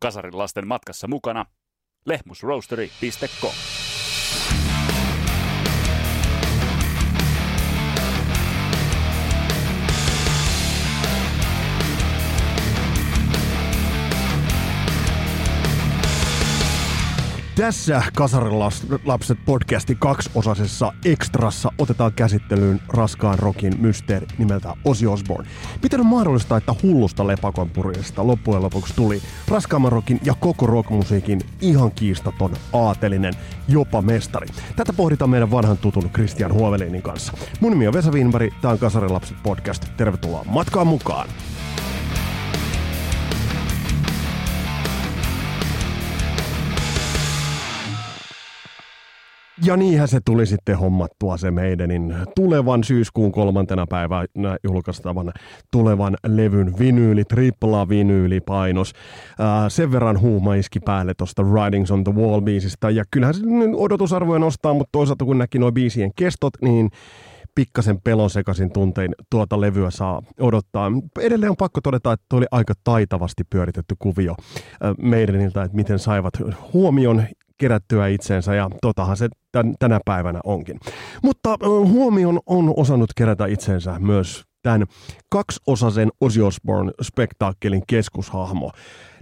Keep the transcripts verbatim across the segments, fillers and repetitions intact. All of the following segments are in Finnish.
Kasarin lasten matkassa mukana lehmusroasteri piste com. Tässä Kasarin lapset podcastin kaksiosaisessa ekstrassa otetaan käsittelyyn raskaan rokin mysteeri nimeltä Ozzy Osbourne. Miten on mahdollista, että hullusta lepakonpurjeesta loppujen lopuksi tuli raskaamman rokin ja koko rockmusiikin ihan kiistaton aatelinen, jopa mestari? Tätä pohditaan meidän vanhan tutun Kristian Huovelinin kanssa. Mun nimi on Vesa Wienberg, tää on Kasarin lapset podcast. Tervetuloa matkaan mukaan! Ja niinhän se tuli sitten hommattua se meidänin tulevan syyskuun kolmantena päivänä julkaistavan tulevan levyn vinyyli, tripla vinyylipainos. Ää, sen verran huuma iski päälle tuosta Writings on the Wall-biisistä, ja kyllähän se odotusarvoja nostaa, mutta toisaalta kun näki nuo biisien kestot, niin pikkasen pelon sekaisin tuntein tuota levyä saa odottaa. Edelleen on pakko todeta, että oli aika taitavasti pyöritetty kuvio meidäniltä, että miten saivat huomion kerättyä itseensä, ja totahan se tän, tänä päivänä onkin. Mutta huomion on osannut kerätä itseensä myös tämän kaksiosaisen Ozzy Osbourne-spektaakkelin keskushahmo,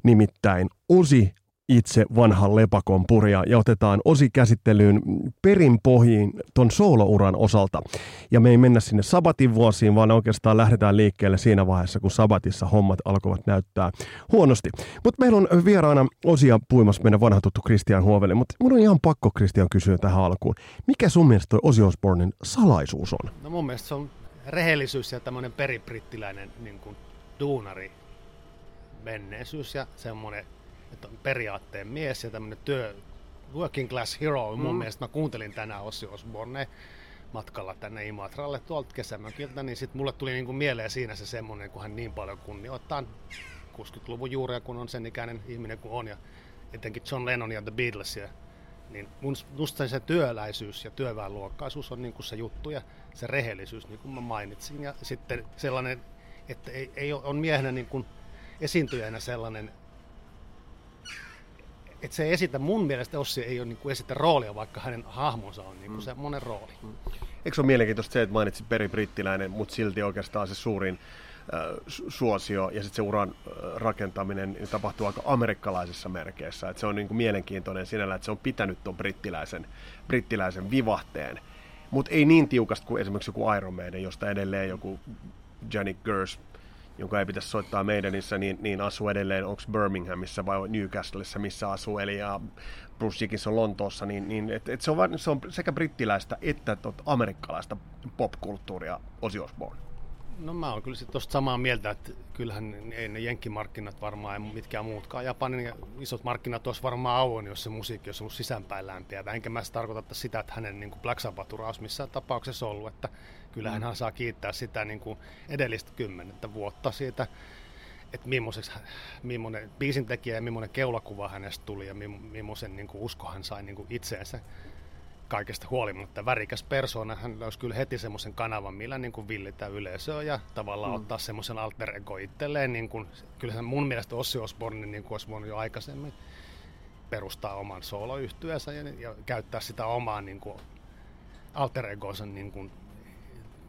nimittäin Ozzy itse vanhan lepakon purja, ja otetaan Ozzy käsittelyyn perinpohjiin ton soulouran osalta. Ja me ei mennä sinne Sabatin vuosiin, vaan oikeastaan lähdetään liikkeelle siinä vaiheessa, kun Sabatissa hommat alkoivat näyttää huonosti. Mutta meillä on vieraana Ozzya puimassa meidän vanha tuttu Kristian Huovelin, mutta mun on ihan pakko Kristian kysyä tähän alkuun. Mikä sun mielestä toi Ozzy Osbournen salaisuus on? No mun mielestä se on rehellisyys ja tämmöinen peribrittiläinen niin kuin duunari menneisyys ja semmoinen, että on periaatteen mies ja tämmöinen työ, working class hero. Mun mm. mielestä mä kuuntelin tänään Ozzy Osbourne matkalla tänne Imatralle tuolta kesämökiltä, niin sit mulle tuli niinku mieleen siinä se semmonen, kun hän niin paljon kunnioittaa kuusikymmentäluvun juuria, kun on sen ikäinen ihminen kuin on, ja etenkin John Lennon ja The Beatles. Ja, niin mun, musta se työläisyys ja työväenluokkaisuus on niinku se juttu ja se rehellisyys, niin kuin mä mainitsin. Ja sitten sellainen, että ei, ei on miehenä niinku esiintyjänä sellainen, et se ei esitä, mun mielestä Ozzy ei ole niinku esitä roolia, vaikka hänen hahmonsa on niinku mm. semmoinen rooli. Mm. Eikö se ole mielenkiintoista se, että mainitsit peribrittiläinen, mutta silti oikeastaan se suurin äh, suosio ja sitten se uran äh, rakentaminen niin tapahtuu aika amerikkalaisissa merkeissä. Et se on niinku mielenkiintoinen sinällään, että se on pitänyt tuon brittiläisen, brittiläisen vivahteen, mutta ei niin tiukasti kuin esimerkiksi joku Iron Maiden, josta edelleen joku Jannik Gers, jonka ei pitäisi soittaa Maidenissä, niin, niin asuu edelleen, onko Birminghamissa vai Newcastlessa, missä asuu, eli ja Bruce Dickinson on Lontoossa, niin, niin et, et se, on, se on sekä brittiläistä että tot, amerikkalaista popkulttuuria Ozzy Osbourne. No mä oon kyllä sit tosta samaa mieltä, että kyllähän ei ne jenkkimarkkinat varmaan, ei mitkään muutkaan. Japanin isot markkinat olisi varmaan auon, jos se musiikki olisi ollut sisäänpäin lämpiävä. Enkä mä tarkoita sitä, että hänen niin kuin Black Sabbath-ura olisi missään tapauksessa ollut. Että kyllähän hän saa kiittää sitä niin kuin edellistä kymmenettä vuotta siitä, että millainen biisintekijä ja millainen keulakuva hänestä tuli ja millaisen niin kuin usko hän sai niin kuin itseensä. Kaikesta huolimatta värikäs persoona, hän löysi kyllä heti semmoisen kanavan, millä niin kuin villitään yleisöä ja tavallaan mm. ottaa semmoisen alter ego itselleen. Niin kuin, kyllähän mun mielestä Ozzy Osbourne niin kuin olisi voinut jo aikaisemmin perustaa oman sooloyhtyeensä ja, ja käyttää sitä omaa niin kuin alter egoansa niin kuin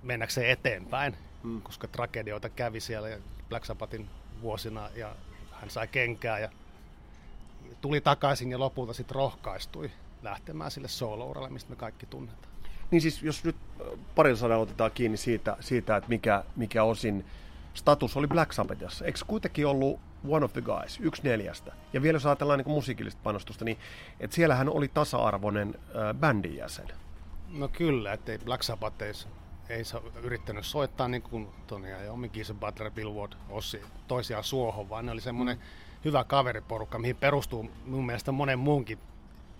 mennäkseen eteenpäin, mm. koska tragedioita kävi siellä ja Black Sabbathin vuosina ja hän sai kenkää ja tuli takaisin ja lopulta sitten rohkaistui lähtemään sille soolouralle, mistä me kaikki tunnetaan. Niin siis jos nyt parilla sanalla otetaan kiinni siitä, siitä että mikä, mikä Ozzyn status oli Black Sabbathissa. Eikö kuitenkin ollut one of the guys, yksi neljästä? Ja vielä jos ajatellaan niin musiikillista panostusta, niin että siellähän oli tasa-arvoinen äh, bändin jäsen. No kyllä, ettei Black Sabbath ei, ei yrittänyt soittaa niin kuin Tony ja Iommi, Geezer Butler, Bill Ward, Ozzy toisiaan suohon, vaan ne oli semmoinen hyvä kaveriporukka, mihin perustuu mun mielestä monen muunkin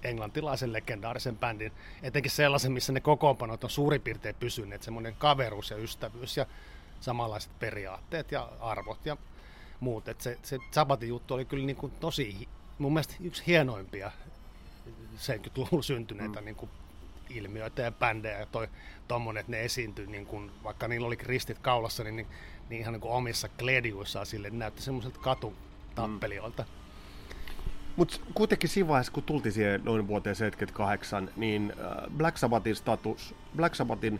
englantilaisen legendaarisen bändin, etenkin sellaisen, missä ne kokoonpanot on suurin piirtein pysyneet, semmoinen kaveruus ja ystävyys ja samanlaiset periaatteet ja arvot ja muut. Et se, se Sabbathin juttu oli kyllä niin kuin tosi, mun mielestä yksi hienoimpia seitsemänkymmentäluvulla syntyneitä mm. niin kuin ilmiöitä ja bändejä ja tuommoinen, että ne esiintyi, niin kuin, vaikka niillä oli kristit kaulassa, niin, niin, niin ihan niin kuin omissa klediuissaan sille, näytti semmoiselta katutappelijoilta. Mm. Mutta kuitenkin siinä vaiheessa, kun tultiin siihen noin vuoteen seitsemänkymmentäkahdeksan, niin Black Sabbathin status, Black Sabbathin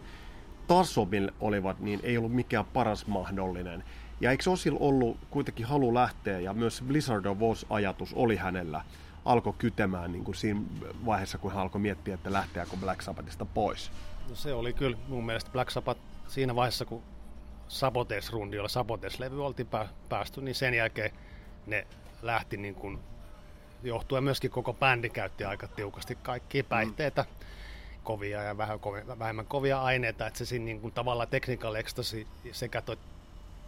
tasomil olivat, niin ei ollut mikään paras mahdollinen. Ja eikö Ozil ollut kuitenkin halu lähteä, ja myös Blizzard of Oz-ajatus oli hänellä, alkoi kytemään niin kuin siinä vaiheessa, kun hän alkoi miettiä, että lähteekö Black Sabbathista pois. No se oli kyllä mun mielestä Black Sabbath siinä vaiheessa, kun Sabotage-rundi, jolla Sabotage-levy oltiin päästy, niin sen jälkeen ne lähti niin kuin johtuen myöskin koko bändi käytti aika tiukasti kaikkia päihteitä, mm. kovia ja vähän kovia, vähemmän kovia aineita, että se siinä niin kuin tavallaan Technical Ecstasy sekä toi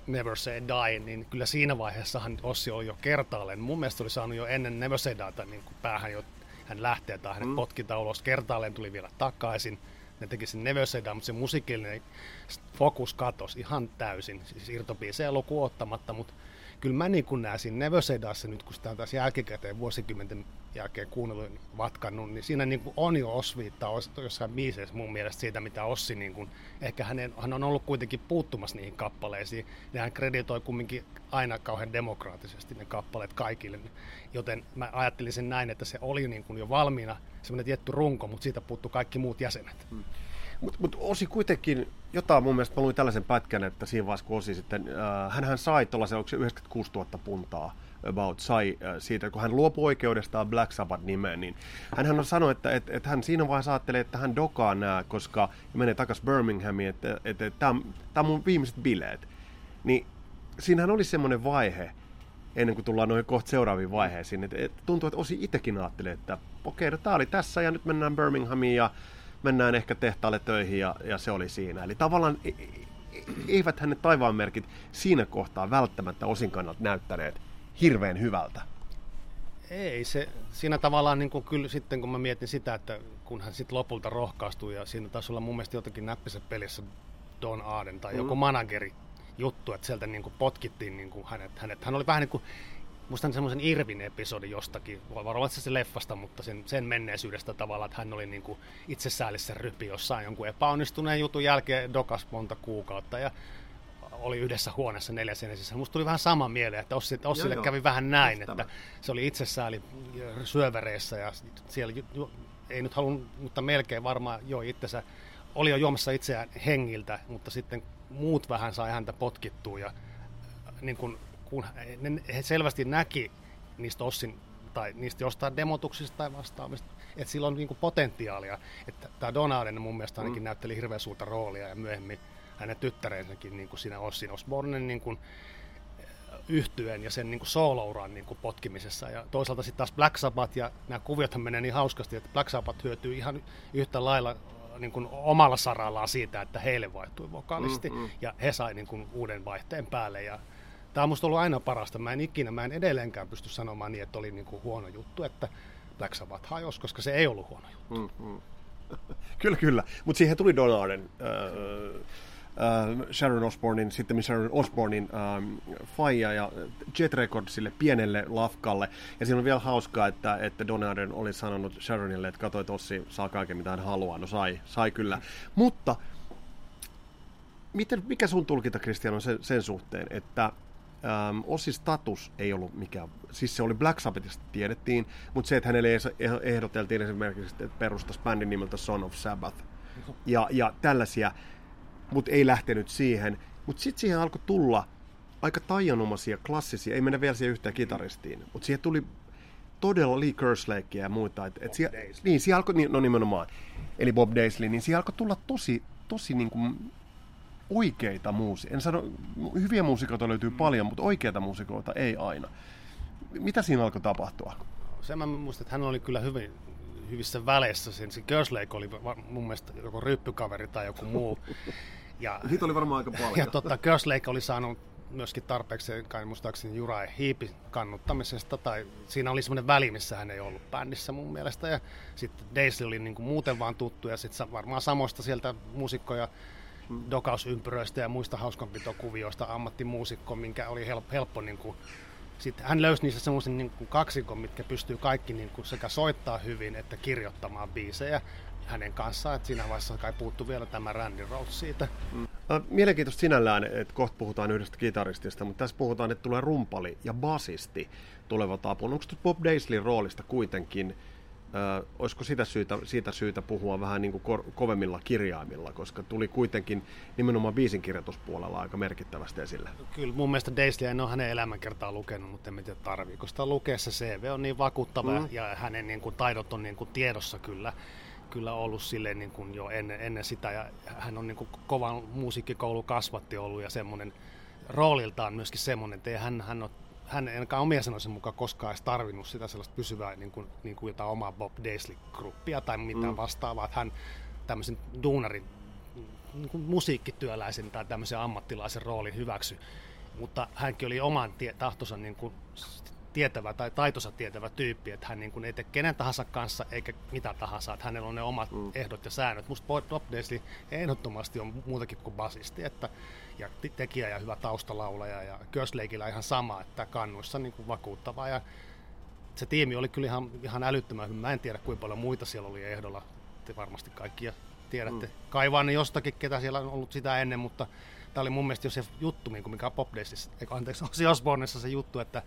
Never Say Die, niin kyllä siinä vaiheessahan Ossi oli jo kertaalleen. Mun mielestä oli saanut jo ennen Never Say Dieta niin päähän jo, hän lähtee tai hänet mm. potkitaan ulos, kertaalleen tuli vielä takaisin. Ne teki sen Never Say Die, mutta se musiikillinen fokus katosi ihan täysin, siis irtobiisejä lukuun ottamatta, mutta kyllä mä niin kuin näen siinä Never Say Diessa nyt, kun sitä on taas jälkikäteen vuosikymmenten jälkeen kuunnellut vatkannut, niin siinä niin kuin on jo osviittaa jossain biiseissä mun mielestä siitä, mitä Ossi, niin kuin, ehkä hänen, hän on ollut kuitenkin puuttumassa niihin kappaleisiin, ja hän kreditoi kumminkin aina kauhean demokraattisesti ne kappaleet kaikille, joten mä ajattelin sen näin, että se oli niin kuin jo valmiina semmoinen tietty runko, mutta siitä puuttuu kaikki muut jäsenet. Hmm. Mutta mut Osi kuitenkin, jotain mun mielestä mä luin tällaisen pätkän, että siinä vaiheessa kun Osi sitten, äh, hänhän sai tuollaisen, onko se yhdeksänkymmentäkuusituhatta puntaa about, sai äh, siitä, kun hän luopui oikeudestaan Black Sabbath-nimeen, niin hänhän on sanonut, että et, et hän siinä vaiheessa ajattelee, että hän dokaa nää, koska menee takaisin Birminghamiin, että et, et, tämä on mun viimeiset bileet. Niin siinähän oli semmoinen vaihe, ennen kuin tullaan noihin kohta seuraaviin vaiheisiin, että et, tuntuu, että Osi itsekin ajattelee, että okei, okay, no, tämä oli tässä ja nyt mennään Birminghamiin ja mennään ehkä tehtaalle töihin ja, ja se oli siinä. Eli tavallaan e- e- eivät hänen taivaanmerkit siinä kohtaa välttämättä Osin kannalta näyttäneet hirveän hyvältä. Ei, se siinä tavallaan niin kuin kyllä sitten kun mä mietin sitä, että kun hän sitten lopulta rohkaistui ja siinä taisi olla mun mielestä jotakin näppisessä pelissä Don Arden tai mm. joku manageri juttu, että sieltä niin kuin potkittiin niin kuin hänet, hänet. Hän oli vähän niin kuin muistan semmoisen Irvin episodin jostakin, varovasti se leffasta, mutta sen, sen menneisyydestä tavallaan, että hän oli niin kuin itsesäällissä rypi jossain jonkun epäonnistuneen jutun jälkeen, dokas monta kuukautta ja oli yhdessä huoneessa neljäsenesissä. Musta tuli vähän sama mieleen, että Ossi, Ossille joo, kävi joo, vähän näin, että tämän. Se oli itsesääli syövereissä ja siellä ju, ei nyt halunnut, mutta melkein varmaan joi itsensä, oli jo juomassa itseään hengiltä, mutta sitten muut vähän sai häntä potkittua ja niin kuin kun he selvästi näki niistä Ossin tai niistä jostain demotuksista tai vastaavista, että sillä on niinku potentiaalia. Että tämä Don Arden mun mielestä ainakin mm. näytteli hirveän suurta roolia ja myöhemmin hänen tyttäreensäkin niinku siinä Ossin Osbornen niinku yhtyeen ja sen niinku soolouran niinku potkimisessa. Ja toisaalta sitten taas Black Sabbath ja nämä kuviothan menee niin hauskasti, että Black Sabbath hyötyy ihan yhtä lailla niin kuin omalla sarallaan siitä, että heille vaihtui vokaalisti mm, mm. ja he sai niin kuin uuden vaihteen päälle ja tämä on musta ollut aina parasta. Mä en ikinä, mä en edelleenkään pysty sanomaan niin, että oli niinku huono juttu, että Black Sabbath hajosi, koska se ei ollut huono juttu. Mm, mm. Kyllä, kyllä. Mutta siihen tuli Don Arden, äh, äh, Sharon Osbournen, sitten Sharon Osbournen äh, faija ja Jet Recordsille pienelle lafkalle. Ja siinä on vielä hauskaa, että, että Don Arden oli sanonut Sharonille, että katsoi Ossi, saa kaiken mitä hän haluaa. No sai, sai kyllä. Mm. Mutta miten, mikä sun tulkinta, Kristian, on sen, sen suhteen, että Um, Ossin status ei ollut mikään, siis se oli Black Sabbathista tiedettiin, mutta se, että hänelle ehdoteltiin esimerkiksi, että perustaisi bändin nimeltä Son of Sabbath ja, ja tällaisia, mutta ei lähtenyt siihen. Mutta sitten siihen alkoi tulla aika taianomaisia, klassisia, ei mennä vielä siihen yhtään kitaristiin, mutta siihen tuli todella Lee Kerslakeä ja muita. Et, et siihen, niin, siihen alkoi, no nimenomaan, eli Bob Daisley, niin siihen alkoi tulla tosi, tosi niin kuin oikeita muusia. En sano, hyviä muusikoita löytyy mm. paljon, mutta oikeita muusikoita ei aina. Mitä siinä alkoi tapahtua? Sen mä muistan, että hän oli kyllä hyvin, hyvissä väleissä. Sen Kerslake oli mun mielestä joku ryppykaveri tai joku muu. Ja niitä oli varmaan aika paljon. Ja totta, Kerslake oli saanut myöskin tarpeeksi, kai muistaakseni Jurae Heepin kannuttamisesta, tai siinä oli semmoinen väli, missä hän ei ollut bändissä mun mielestä. Ja sitten Daisley oli niin kuin muuten vaan tuttu, ja sitten varmaan samoista sieltä muusikkoja dokausympyröistä ja muista hauskanpitokuvioista ammattimuusikko, minkä oli helppo. helppo niin kuin, sit hän löysi niissä semmoisen niin kaksikon, mitkä pystyy kaikki niin kuin, sekä soittaa hyvin että kirjoittamaan biisejä. hänen kanssaan. Et siinä vaiheessa kai puuttu vielä tämä Randy Rhoads siitä. Mm. Mielenkiintoista sinällään, että kohta puhutaan yhdestä kitaristista, mutta tässä puhutaan, että tulee rumpali ja basisti tulevat apuun. Onko Bob Daislin roolista kuitenkin, ö, olisiko sitä syytä, siitä syytä puhua vähän niin kuin ko- kovemmilla kirjaimilla, koska tuli kuitenkin nimenomaan biisin kirjoituspuolella aika merkittävästi esille? Kyllä mun mielestä Daisleya en ole hänen elämänkertaa lukenut, mutta en tiedä tarviiko sitä lukea. Se C V on niin vakuuttava mm. ja hänen niin kuin, taidot on niin kuin, tiedossa kyllä. kyllä ollut silleen niin kuin jo ennen, ennen sitä, ja hän on niin kuin kovan musiikkikoulu kasvatti ollut ja semmoinen rooliltaan myöskin semmoinen, että ei hän, hän, on, hän enkä omia sanoisen mukaan koskaan edes tarvinnut sitä sellaista pysyvää niin kuin, niin kuin jotain omaa Bob Daisley-gruppia tai mitään mm. vastaavaa, että hän tämmöisen duunarin niin kuin musiikkityöläisen tai tämmöisen ammattilaisen roolin hyväksy, mutta hänkin oli oman tie, tahtonsa niin kuin tietävä tai taitonsa tietävä tyyppi, että hän niin kuin ei tee kenen tahansa kanssa eikä mitä tahansa, että hänellä on ne omat mm. ehdot ja säännöt. Musta Bob Daisley ehdottomasti on muutakin kuin basisti, että, ja tekijä ja hyvä taustalaulaja, ja Kerslakeillä ihan sama, että kannuissa niin kuin vakuuttava, ja se tiimi oli kyllä ihan, ihan älyttömän hyvä. Mä en tiedä kuinka paljon muita siellä oli ehdolla, te varmasti kaikkia tiedätte. Mm. Kaivaa ne jostakin, ketä siellä on ollut sitä ennen, mutta tämä oli mun mielestä jo se juttu, mikä on Bob Daisleyssä, anteeksi, Ozzy Osbournessa se juttu, että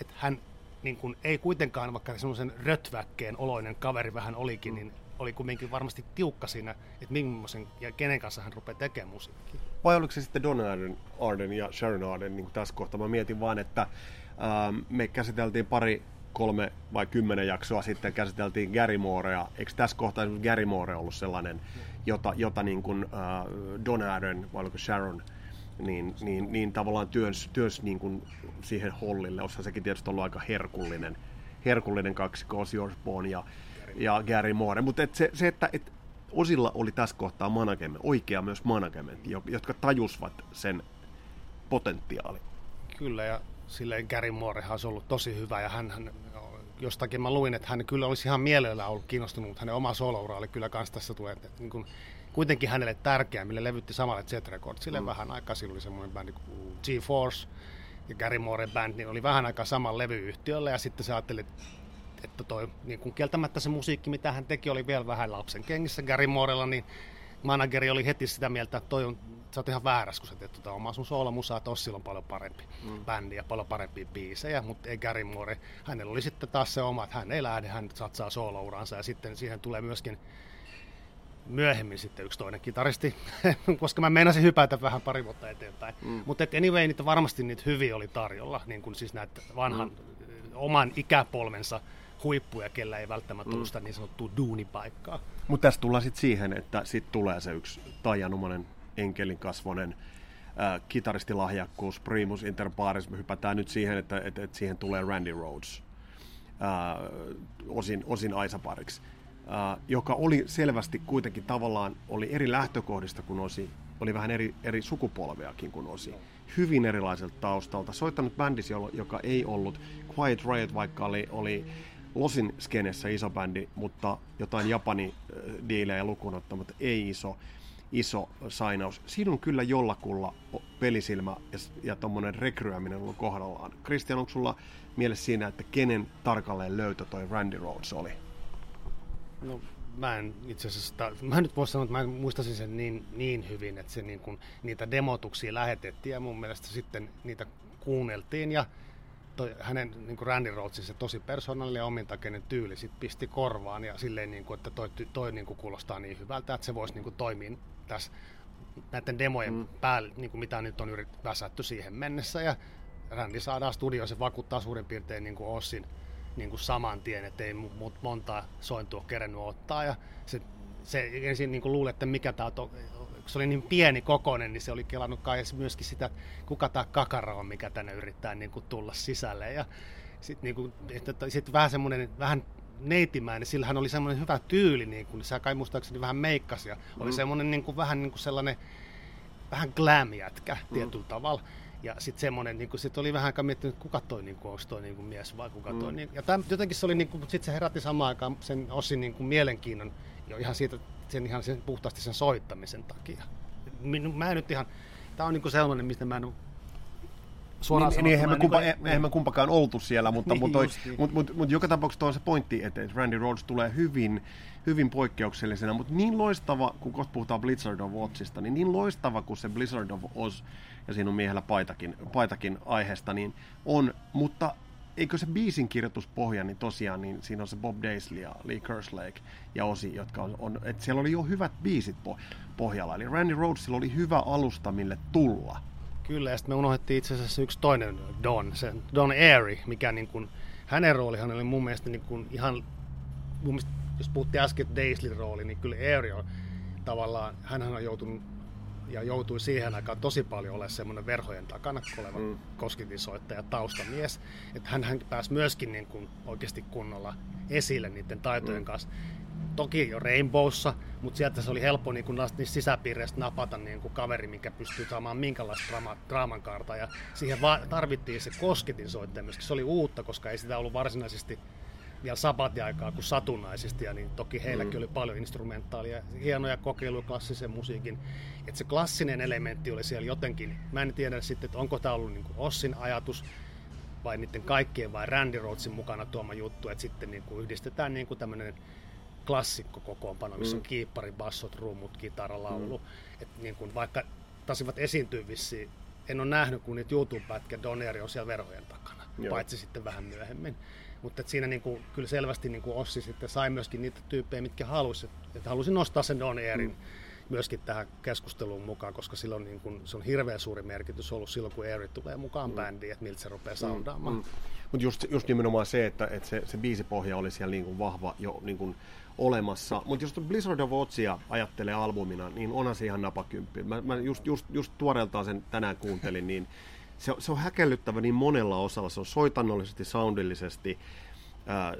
että hän niin kun, ei kuitenkaan, vaikka semmoisen rötväkkeen oloinen kaveri vähän olikin, mm. niin oli kuitenkin varmasti tiukka siinä, että millaisen ja kenen kanssa hän rupeaa tekemään musiikkia. Vai oliko se sitten Donna Arden ja Sharon Arden niin tässä kohtaa? Mä mietin vaan, että ähm, me käsiteltiin pari, kolme vai kymmenen jaksoa sitten käsiteltiin Gary Moorea. Eikö tässä kohtaa Gary Moore ollut sellainen, mm. jota, jota niin kun, äh, Donna Arden vai oliko Sharon Niin, niin, niin tavallaan työns, työns niin kuin siihen hollille. Osa sekin tietysti ollut aika herkullinen, herkullinen kaksikko, Ozzy Osbourne ja, ja Gary Moore. Mutta et se, se, että et Ozilla oli tässä kohtaa management, oikea myös management, jotka tajusivat sen potentiaalin. Kyllä, ja silleen Gary Moorehan olisi ollut tosi hyvä, ja hän, hän jostakin mä luin, että hän kyllä olisi ihan mielellään ollut kiinnostunut, mutta hänen oma soloura oli kyllä kans tässä tulee, että niin kuin, kuitenkin hänelle tärkeää, millä levytti samalle Z Recordsille mm. vähän aikaa. Silloin oli semmoinen bändi kuin G-Force ja Gary Mooren bändi, niin oli vähän aikaa saman levyyhtiöllä, ja sitten se ajatteli, että toi niin kun kieltämättä se musiikki, mitä hän teki, oli vielä vähän lapsen kengissä Gary Moorella, niin manageri oli heti sitä mieltä, että toi on, sä oot ihan väärässä, kun sä teet tuota omaa sun soolomusaa, että Ossilla on paljon parempi mm. bändi ja paljon parempia biisejä, mutta ei Gary Moore. Hänellä oli sitten taas se oma, että hän ei lähde, hän satsaa soolouransa, ja sitten siihen tulee myöskin myöhemmin sitten yksi toinen kitaristi, koska mä meinasin hypätä vähän pari vuotta eteenpäin. Mm. Mutta et anyway, niitä varmasti niitä hyviä oli tarjolla, niin kuin siis näitä vanhan mm. oman ikäpolvensa huippuja, kellä ei välttämättä mm. ollut sitä niin sanottua duunipaikkaa. Mutta tässä tullaan sitten siihen, että sitten tulee se yksi taianomainen enkelinkasvoinen äh, kitaristilahjakkuus, primus inter pares. Me hypätään nyt siihen, että et, et siihen tulee Randy Rhoads äh, osin, osin aisapariksi. Uh, joka oli selvästi kuitenkin tavallaan oli eri lähtökohdista kuin Ozzy, oli vähän eri, eri sukupolveakin kuin Ozzy. Hyvin erilaiselta taustalta. Soittanut bändissä, joka ei ollut Quiet Riot, vaikka oli, oli Losin skenessä iso bändi, mutta jotain Japani-diilejä lukuun ottamatta, ei iso, iso sainaus. Siinä on kyllä jollakulla pelisilmä ja, ja tommonen rekryäminen on kohdallaan. Christian, onko sulla mielessä siinä, että kenen tarkalleen löytö toi Randy Rhoads oli? No mä en itse asiassa, mä nyt voisi sanoa, että mä muistaisin sen niin, niin hyvin, että se niin kun, niitä demotuksia lähetettiin ja mun mielestä sitten niitä kuunneltiin ja toi, hänen niin kun Randy Rhoadsin se tosi persoonallinen ja omintakeinen tyyli sit pisti korvaan ja silleen, niin kun, että toi, toi niin kun kuulostaa niin hyvältä, että se voisi niin kun toimia tässä näiden demojen mm. päälle, niin kun mitä nyt on yrit, väsätty siihen mennessä ja Randy saadaan studioon, se vakuuttaa suurin piirtein niin kuin Ozzyn niin kuin saman tien, ettei mut montaa sointua kerennyt ottaa. Ja se, se ensin niin kuin luulee, että mikä tämä on, kun se oli niin pieni kokoinen, niin se oli kelannut kai myöskin sitä, että kuka tämä kakara on, mikä tänne yrittää niin kuin tulla sisälle. Ja sitten niin sit vähän semmoinen, vähän neitimäinen, sillä hän oli semmoinen hyvä tyyli, niin kuin, se kai muistaakseni vähän meikkasi, ja mm. oli semmoinen niin kuin, vähän niin kuin sellainen, vähän glam-jätkä tietyllä mm. tavalla. Ja sitten semmoinen, niin sit oli vähän aikaa miettinyt, että kuka toi, niin kuin, onko toi niin kuin mies vai kuka toi. Mm. Niin, ja tämän, jotenkin se, oli, niin kuin, sit se herätti samaan aikaan sen Ozzyn niin kuin mielenkiinnon jo ihan, siitä, sen, ihan sen, puhtaasti sen soittamisen takia. Minu, mä en nyt ihan, tämä on niin kuin sellainen, mistä mä en suoraan niin, niin, niin kumpa, niin, eihän me kumpakaan oltu siellä, mutta, niin, mutta, mutta, mutta, mutta, mutta joka tapauksessa on se pointti, että Randy Rhoads tulee hyvin, hyvin poikkeuksellisena, mutta niin loistava, kun kohta puhutaan Blizzard of Ozista, niin niin loistava kuin se Blizzard of Oz, ja siinä on miehellä paitakin, paitakin aiheesta, niin on, mutta eikö se biisin kirjoituspohja, niin tosiaan niin siinä on se Bob Daisley ja Lee Kerslake ja Osi, jotka on, on että siellä oli jo hyvät biisit pohjalla, eli Randy Rhoadsilla oli hyvä alusta, mille tulla. Kyllä, ja sitten me unohdettiin itse asiassa yksi toinen Don, se Don Airey, mikä niin kuin, hänen roolihan oli mun mielestä niin kuin ihan, mun mielestä, jos puhuttiin äsken Daisleyn rooli, niin kyllä Airey on tavallaan, hänhän on joutunut ja joutui siihen aikaan tosi paljon olemaan semmoinen verhojen takana oleva mm. kosketinsoittaja, taustamies, että hän, hän pääsi myöskin niin kuin oikeasti kunnolla esille niiden taitojen mm. kanssa. Toki jo Rainbowssa, mutta sieltä se oli helppo niin kun sisäpiireistä napata niin kun kaveri, mikä pystyy saamaan minkälaista drama, draaman kaarta. Ja siihen va- tarvittiin se kosketinsoittaja myöskin. Se oli uutta, koska ei sitä ollut varsinaisesti vielä sabatiaikaa kuin satunnaisesti. Ja niin toki heilläkin mm. oli paljon instrumentaalia, hienoja kokeiluja klassisen musiikin. Et se klassinen elementti oli siellä jotenkin. Mä en tiedä sitten, että onko tämä ollut niin kun Ossin ajatus vai niiden kaikkien vai Randy Rhoadsin mukana tuoma juttu. Että sitten niin kun yhdistetään niin kun tämmöinen klassikko kokoonpano, missä on mm. kiippari, bassot, rummut, kitara, laulu. Mm. Et niin kun vaikka tasivat esiintyä vissiin, en ole nähnyt, kun niitä YouTube-pätkiä Don Airey on siellä verhojen takana, Joo. paitsi sitten vähän myöhemmin. Mutta siinä niin kun, kyllä selvästi niin kun Ossi sitten sai myöskin niitä tyyppejä, mitkä halusi. Että halusin nostaa sen Don Aireyn mm. myöskin tähän keskusteluun mukaan, koska silloin niin kun, se on hirveän suuri merkitys ollut silloin, kun Airey tulee mukaan mm. bändiin, että miltä se rupeaa soundaamaan. Mm. Mutta just, just nimenomaan se, että, että se, se biisipohja oli siellä niin kun vahva jo niin kun olemassa. Mutta jos Blizzard of Ozia ajattelee albumina, niin onhan se ihan napakymppi. Mä, mä just, just, just tuoreeltaan sen tänään kuuntelin, niin se, se on häkellyttävä niin monella osalla. Se on soitannollisesti, soundillisesti, ää,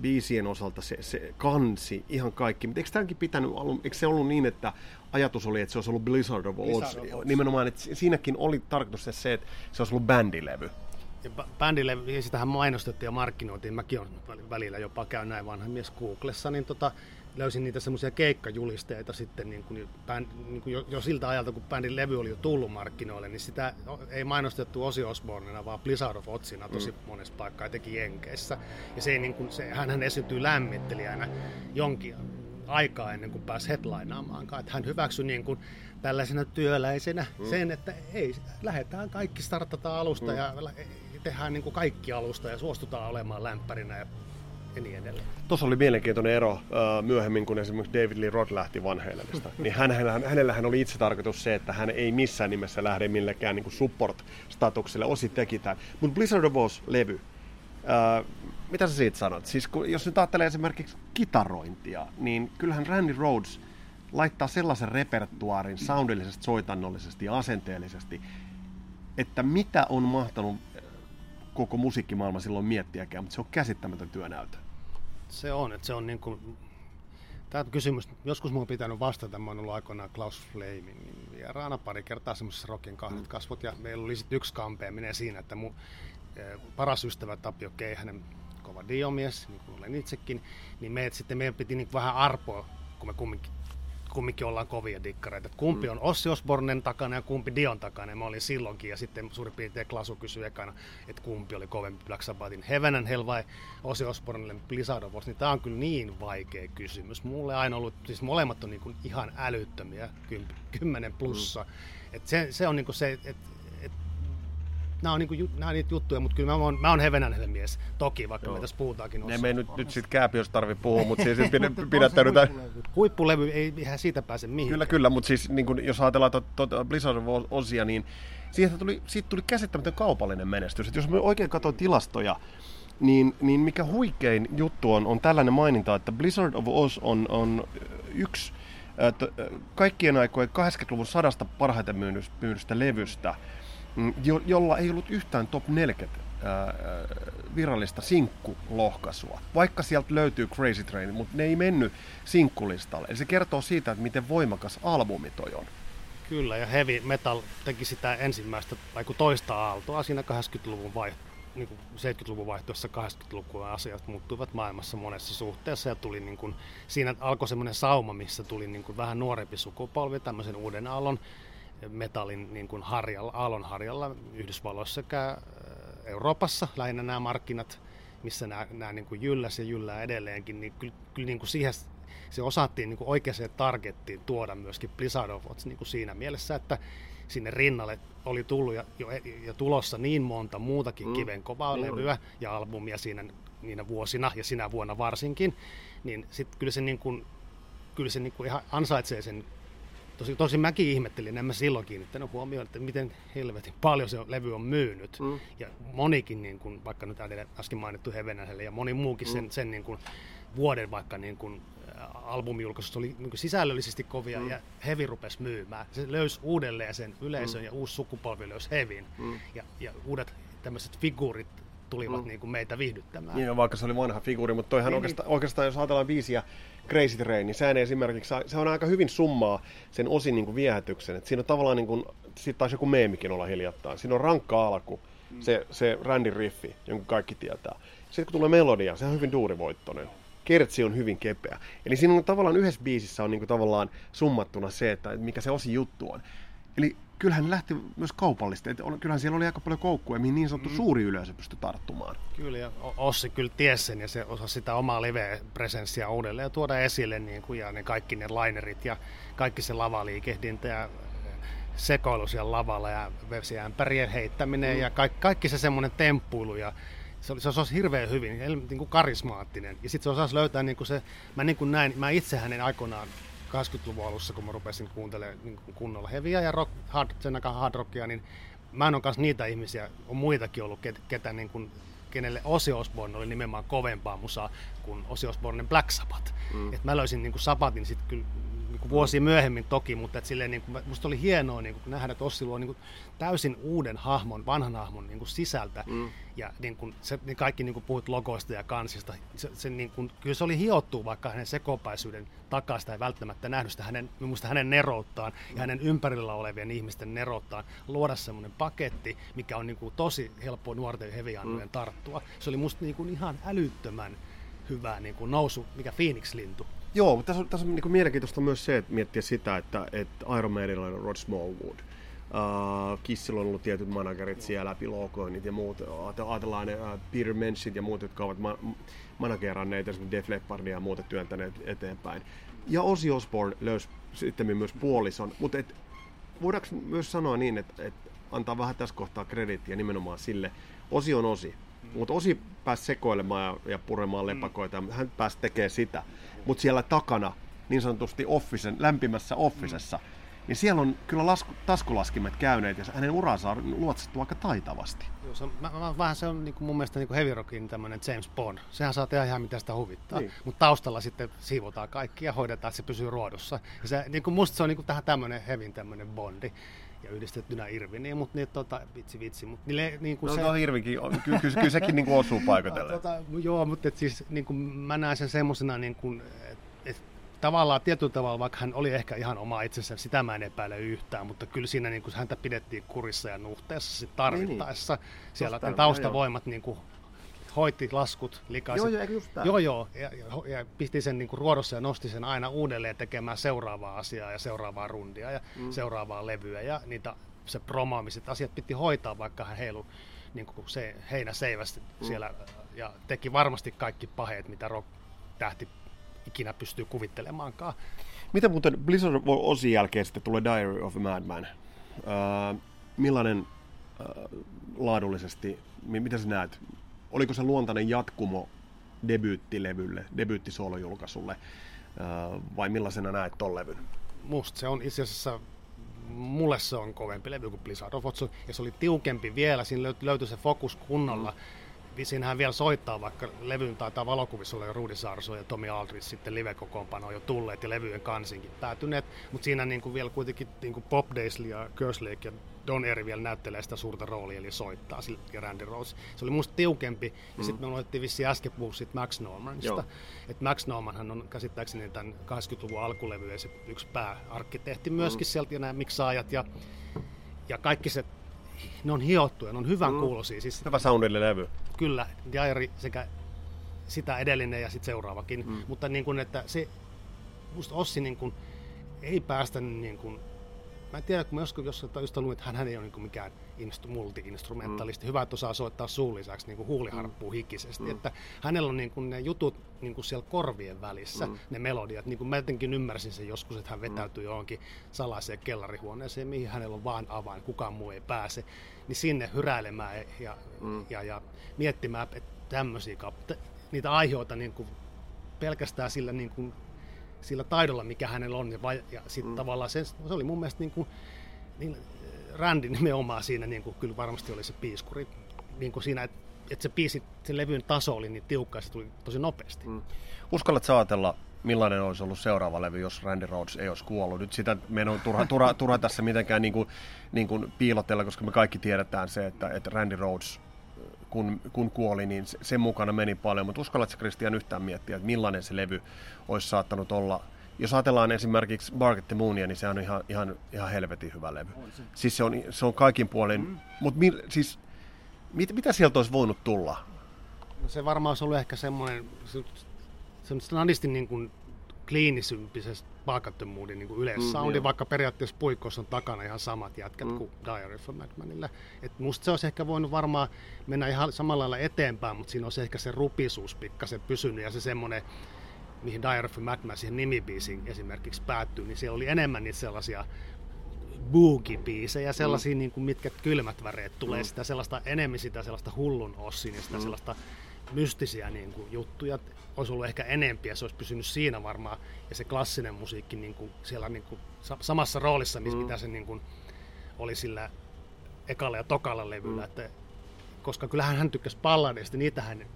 biisien osalta se, se kansi, ihan kaikki. Mutta eikö tämänkin pitänyt, eikö se ollut niin, että ajatus oli, että se olisi ollut Blizzard of Oz? Nimenomaan, että siinäkin oli tarkoitus se, että se olisi ollut bändilevy. Ja bändille, sitähän mainostettiin ja markkinoitiin, mäkin olen välillä jopa käyn näin vanha mies Googlessa, niin tota, löysin niitä semmoisia keikkajulisteita sitten niin kuin, niin kuin jo, jo siltä ajalta, kun bändin levy oli jo tullut markkinoille, niin sitä ei mainostettu Ozzy Osbournena, vaan Blizzard of Ozina tosi mm. monessa paikkaa, etenkin Jenkeissä. Ja se, niin kuin, se, hänhän esiintyi lämmittelijänä jonkin aikaa ennen kuin pääsi headlinaamaankaan, että hän hyväksyi niin kuin tällaisena työläisenä mm. sen, että ei, lähdetään kaikki, startataan alusta mm. ja tehdään niin kuin kaikki alusta ja suostutaan olemaan lämpärinä ja niin edelleen. Tuossa oli mielenkiintoinen ero myöhemmin, kun esimerkiksi David Lee Roth lähti vanheilemista. Niin hänellähän, hänellähän oli itse tarkoitus se, että hän ei missään nimessä lähde millekään niin kuin support-statukselle. Osi teki tämän. Mutta Blizzard of Oz-levy, äh, mitä sä siitä sanot? Siis kun, jos nyt ajattelee esimerkiksi kitarointia, niin kyllähän Randy Rhoads laittaa sellaisen repertuaarin soundillisesti, soitannollisesti ja asenteellisesti, että mitä on mahtanut koko musiikkimaailma silloin miettiäkään, mutta se on käsittämätön työnäytö. Se on, että se on niin kuin tämä kysymys, joskus minua on pitänyt vastata, mä oon ollut aikoinaan Klaus Fleimin vieraana pari kertaa semmoisessa Rockin kahdet kasvot, ja meillä oli sitten yksi kampeaminen siinä, että mun paras ystävä Tapio Keihänen, kova diomies, niin kuin olen itsekin, niin meidät sitten meidän piti niin vähän arpoa, kun me kumminkin kumminkin ollaan kovia dikkareita. Kumpi on Ozzy Osbournen takana ja kumpi Dion takana. Ja mä olin silloinkin ja sitten suurin piirtein Klasu kysyi ekana, että kumpi oli kovempi Black Sabbathin Heaven and Hell vai Ozzy Osbournelle Blizzard of Oz. Niin tää on kyllä niin vaikea kysymys. Mulle aina ollut, siis molemmat on niin kuin ihan älyttömiä, kymmenen plussa. Mm. Et se, se on niin kuin se, että et, nämä on, niinku, nämä on niitä juttuja, mutta kyllä mä oon, mä oon hevenänhel mies, toki, vaikka Joo. me tässä puhutaankin Ossi. Ne me ei nyt, nyt sitten kääpi, jos tarvii puhua, mutta siis pidättäydytään. Huippulevy, ei ihan siitä pääse mihinkään. Kyllä, kyllä, mutta siis niin kun, jos ajatellaan to, to, to Blizzard of Ozia, niin siitä tuli, siitä tuli käsittämätön kaupallinen menestys. Et jos me oikein katsoin tilastoja, niin, niin mikä huikein juttu on, on tällainen maininta, että Blizzard of Oz on, on yksi äh, kaikkien aikojen kahdeksankymmentäluvun sadasta parhaiten myydystä levystä, Jo, jolla ei ollut yhtään top neljäkymmentä ää, virallista sinkkulohkaisua. Vaikka sieltä löytyy Crazy Train, mutta ne ei mennyt sinkkulistalle. Eli se kertoo siitä, että miten voimakas albumi toi on. Kyllä, ja Heavy Metal teki sitä ensimmäistä, tai toista aaltoa siinä kahdeksankymmentäluvun vaihto, niin kuin seitsemänkymmentäluvun vaihtoessa kahdeksankymmentäluvun asiat muuttuivat maailmassa monessa suhteessa, ja tuli niin kuin, siinä alkoi semmoinen sauma, missä tuli niin kuin vähän nuorempi sukupolvi, tämmöisen uuden aallon metallin niin kuin harjalla, aallonharjalla Yhdysvalloissa sekä Euroopassa, lähinnä nämä markkinat, missä nämä, nämä niin kuin jylläs ja jyllää edelleenkin, niin kyllä, kyllä niin kuin siihen se osattiin niin kuin oikeaan targettiin tuoda myöskin Blizzard of Oz niin kuin siinä mielessä, että sinne rinnalle oli tullut ja, jo, ja tulossa niin monta muutakin mm. kivenkovaa mm. levyä ja albumia siinä niinä vuosina ja sinä vuonna varsinkin, niin sitten kyllä se, niin kuin, kyllä se niin kuin ihan ansaitsee sen. Tosi, tosi mäkin ihmettelin, en mä silloin kiinnittänyt huomioon, että miten helvetin paljon se levy on myynyt. Mm. Ja monikin, niin kun, vaikka nyt äsken mainittu Heaven ja moni muukin sen, mm. sen niin kun, vuoden vaikka niin kun, albumijulkaisusta oli niin kun, sisällöllisesti kovia mm. ja Heavy rupesi myymään. Se löysi uudelleen sen yleisön mm. ja uusi sukupolvi löysi Heavyn. Mm. Ja, ja uudet tämmöiset figuurit tulivat mm. niin kun, meitä viihdyttämään. Niin, no, vaikka se oli vanha figuuri, mutta toihan niin, oikeastaan, niin. oikeastaan, jos ajatellaan biisiä, Crazy Train, niin sehän esimerkiksi, se on aika hyvin summaa sen osin niin kuin viehätyksen. Et siinä on tavallaan, niin kuin, sit taisi joku meemikin olla hiljattain, siinä on rankka alku, mm. se, se rändin riffi, jonka kaikki tietää. Sitten kun tulee melodia, se on hyvin duurivoittoinen. Kertsi on hyvin kepeä. Eli siinä on tavallaan yhdessä biisissä on niin kuin, tavallaan summattuna se, että mikä se osin juttu on. Eli kyllähän lähti myös kaupallisesti. Et kyllähän siellä oli aika paljon koukkuja, mihin niin sanottu mm. suuri yleisö pystyi tarttumaan. Kyllä, ja Ossi kyllä tiesi sen, ja se osasi sitä omaa live-presenssiä uudelleen tuoda esille, niin kuin, ja ne kaikki ne linerit, ja kaikki se lavaliikehdintä, ja sekoilu siellä lavalla, ja vesiämpärien heittäminen, mm. ja kaikki, kaikki se semmoinen temppuilu, ja se, oli, se osasi hirveän hyvin, niin kuin karismaattinen. Ja sitten se osasi löytää niin kuin se, mä niin kuin näin, mä itse hänen aikoinaan, kahdeksankymmentäluvun alussa, kun mä rupesin kuuntelemaan niin kunnolla heavyä ja rock, hard, sen aikaan hard rockia, niin mä en ole kanssa niitä ihmisiä, on muitakin ollut, ket, ketä, niin kuin, kenelle Ozzy Osbourne oli nimenomaan kovempaa musaa kuin Ozzy Osbournen Black Sabbath. Mm. Et mä löysin niin kuin Sabbathin sitten kyllä niin vuosia mm. myöhemmin toki, mutta et silleen, niin kuin, musta oli hienoa niin kuin, nähdä, että Ossi luo niin kuin, täysin uuden hahmon, vanhan hahmon niin kuin, sisältä. Mm. Ja niin kuin, se, niin kaikki niin kuin, puhut logoista ja kansista, se, se, niin kuin, kyllä se oli hiottu, vaikka hänen sekopäisyyden takaa sitä ei välttämättä nähnyt sitä hänen, musta hänen nerouttaan mm. ja hänen ympärillä olevien ihmisten nerouttaan luoda semmoinen paketti, mikä on niin kuin, tosi helppo nuorten heviannujen mm. tarttua. Se oli musta niin kuin, ihan älyttömän hyvä niin kuin, nousu, mikä Phoenix-lintu. Joo, mutta tässä on, tässä on niin mielenkiintoista myös se, että miettiä sitä, että, että Iron Maidenilla on Rod Smallwood. Uh, Kissillä on ollut tietyt managerit siellä, Pilokoinnit ja muut, ajatellaan ne uh, Peter Menschit ja muut, jotka ovat ma- manageranneet, esimerkiksi Def Leppardia ja muuta työntäneet eteenpäin. Ja Ozzy Osbourne löysi sitten myös puolison, mutta et, voidaanko myös sanoa niin, että et antaa vähän tässä kohtaa krediittiä nimenomaan sille, Ozzy on Ozzy. Mutta Ozzy pääsi sekoilemaan ja, ja puremaan lepakoita, mm. hän pääsi tekemään sitä. Mutta siellä takana, niin sanotusti officen, lämpimässä officessa, mm. niin siellä on kyllä lasku, taskulaskimet käyneet ja hänen uransa on luotsattu aika taitavasti. Joo, se on, mä, mä, vähän se on niinku, mun mielestä niinku heavy rockin tämmöinen James Bond. Sehän saa tehdä ihan mitä sitä huvittaa, niin. Mutta taustalla sitten siivotaan kaikki ja hoidetaan, että se pysyy ruodussa. Ja se, niinku, musta se on niinku, tähän tämmöinen hevin tämmöinen bondi. Ja yhdistettynä Irviniin, mutta niitä tota, vitsi vitsi. Mut niille, niinku no, se... no Irvinkin, kyllä ky, ky, sekin niinku osuu paikoitellen. No, tota, joo, mutta et siis, niinku, mä näen sen semmosena, niinku, että et, tavallaan tietyllä tavalla, vaikka hän oli ehkä ihan oma itsensä, sitä mä en epäile yhtään, mutta kyllä siinä niinku, häntä pidettiin kurissa ja nuhteessa sit tarvittaessa. Niin, niin. Siellä ne taustavoimat niinku, hoiti laskut likaiset. Joo, joo, joo, joo. Ja, ja, ja pisti sen niinku ruodossa ja nosti sen aina uudelleen tekemään seuraavaa asiaa ja seuraavaa rundia ja mm. seuraavaa levyä. Ja niitä, se promaamiset asiat piti hoitaa, vaikka hän heilu niinku se, heinäseivästi mm. siellä. Ja teki varmasti kaikki paheet, mitä rock-tähti ikinä pystyy kuvittelemaankaan. Mitä muuten Blizzard Ozin jälkeen sitten tulee Diary of a Madman? Äh, millainen äh, laadullisesti, mitä sä näet? Oliko se luontainen jatkumo debyyttilevylle, debyyttisoolojulkaisulle, vai millaisena näet ton levyn? Musta se on itse asiassa, mulle se on kovempi levy kuin Blizzard of Oz, ja se oli tiukempi vielä, siinä löytyi, löytyi se fokus kunnolla. Mm. Siinähän vielä soittaa, vaikka levyn taitaa valokuvissa olla jo Rudi Sarso ja Tommy Aldridge sitten live-kokoonpano jo tulleet ja levyjen kansinkin päätyneet, mutta siinä niinku vielä kuitenkin niinku Bob Daisley ja Kerslake ja Don Airy vielä näyttelee sitä suurta roolia, eli soittaa sille, ja Randy Rhoads. Se oli musta tiukempi, mm-hmm. ja sitten me otettiin vissiin äsken puhua siitä Max Normanista. Että Max Normanhan on käsittääkseni tämän kahdeksankymmentäluvun alkulevyjen se yksi pääarkkitehti myöskin mm-hmm. sieltä, ja nämä miksaajat, ja, ja kaikki se, ne on hiottuja, ne on hyvän mm-hmm. kuulosia. Siis, hyvä soundille levy. Kyllä, Diary sekä sitä edellinen ja sitten seuraavakin, mm-hmm. mutta niin kun, että se, musta Ossi niin kun, ei päästä niin kun, Mä en tiedä, kun mä joskus jostain luin, että hän ei ole niin mikään instru- multi-instrumentalisti. Mm. Hyvä, että osaa soittaa suun lisäksi niin huuliharppuu hikisesti. Mm. Että hänellä on niin kuin ne jutut niin kuin siellä korvien välissä, mm. ne melodiat. Niin kuin mä jotenkin ymmärsin sen joskus, että hän vetäytyy johonkin salaiseen kellarihuoneeseen, mihin hänellä on vaan avain, kukaan muu ei pääse. Niin sinne hyräilemään ja, mm. ja, ja miettimään, että tämmöisiä kappaleita, niitä aiheita niin kuin pelkästään sillä... Niin kuin sillä taidolla, mikä hänellä on, ja, ja sitten mm. tavallaan se, se oli mun mielestä niin kuin, niin, Randy nimenomaan siinä, niin kuin, kyllä varmasti oli se piiskuri, niin kuin siinä, että et se biisi, sen levyn taso oli niin tiukka, ja se tuli tosi nopeasti. Mm. Uskallatko ajatella, millainen olisi ollut seuraava levy, jos Randy Rhoads ei olisi kuollut? Nyt sitä meidän on turha, turha, turha tässä mitenkään niin kuin, niin kuin piilotella, koska me kaikki tiedetään se, että, että Randy Rhoads, Kun, kun kuoli, niin sen mukana meni paljon, mutta uskallatko Kristian yhtään miettiä, että millainen se levy olisi saattanut olla? Jos ajatellaan esimerkiksi Bark at the Moonia, niin se on ihan, ihan, ihan helvetin hyvä levy. Se. Siis se on, se on kaikin puolin, mm. mutta mi, siis, mit, mitä sieltä olisi voinut tulla? No se varmaan olisi ollut ehkä semmoinen, semmoinen nadisti niin kuin kliinisempi se Bark at the Moonin niin kuin yleissoundi, mm, vaikka periaatteessa puikossa on takana ihan samat jätkät mm. kuin Diary of a Madmanilla. Et musta se olisi ehkä voinut varmaan mennä ihan samalla lailla eteenpäin, mutta siinä olisi ehkä se rupisuus pikkasen pysynyt ja se semmoinen, mihin Diary of a Madman siihen nimibiisiin esimerkiksi päättyy, niin siellä oli enemmän niitä sellaisia boogie-biisejä, sellaisia, mm. niin kuin mitkä kylmät väreet tulee, mm. sitä sellaista enemmän sitä sellaista hullun ossin ja sitä mm. sellaista mystisiä niin kuin, juttuja olisi ollut ehkä enempiä, se olisi pysynyt siinä varmaan, ja se klassinen musiikki niin kuin, siellä niin kuin, samassa roolissa, missä mm. mitä se niin kuin, oli sillä ekalla ja tokalla levyllä, mm. että, koska kyllähän hän tykkäsi balladeista, niitähän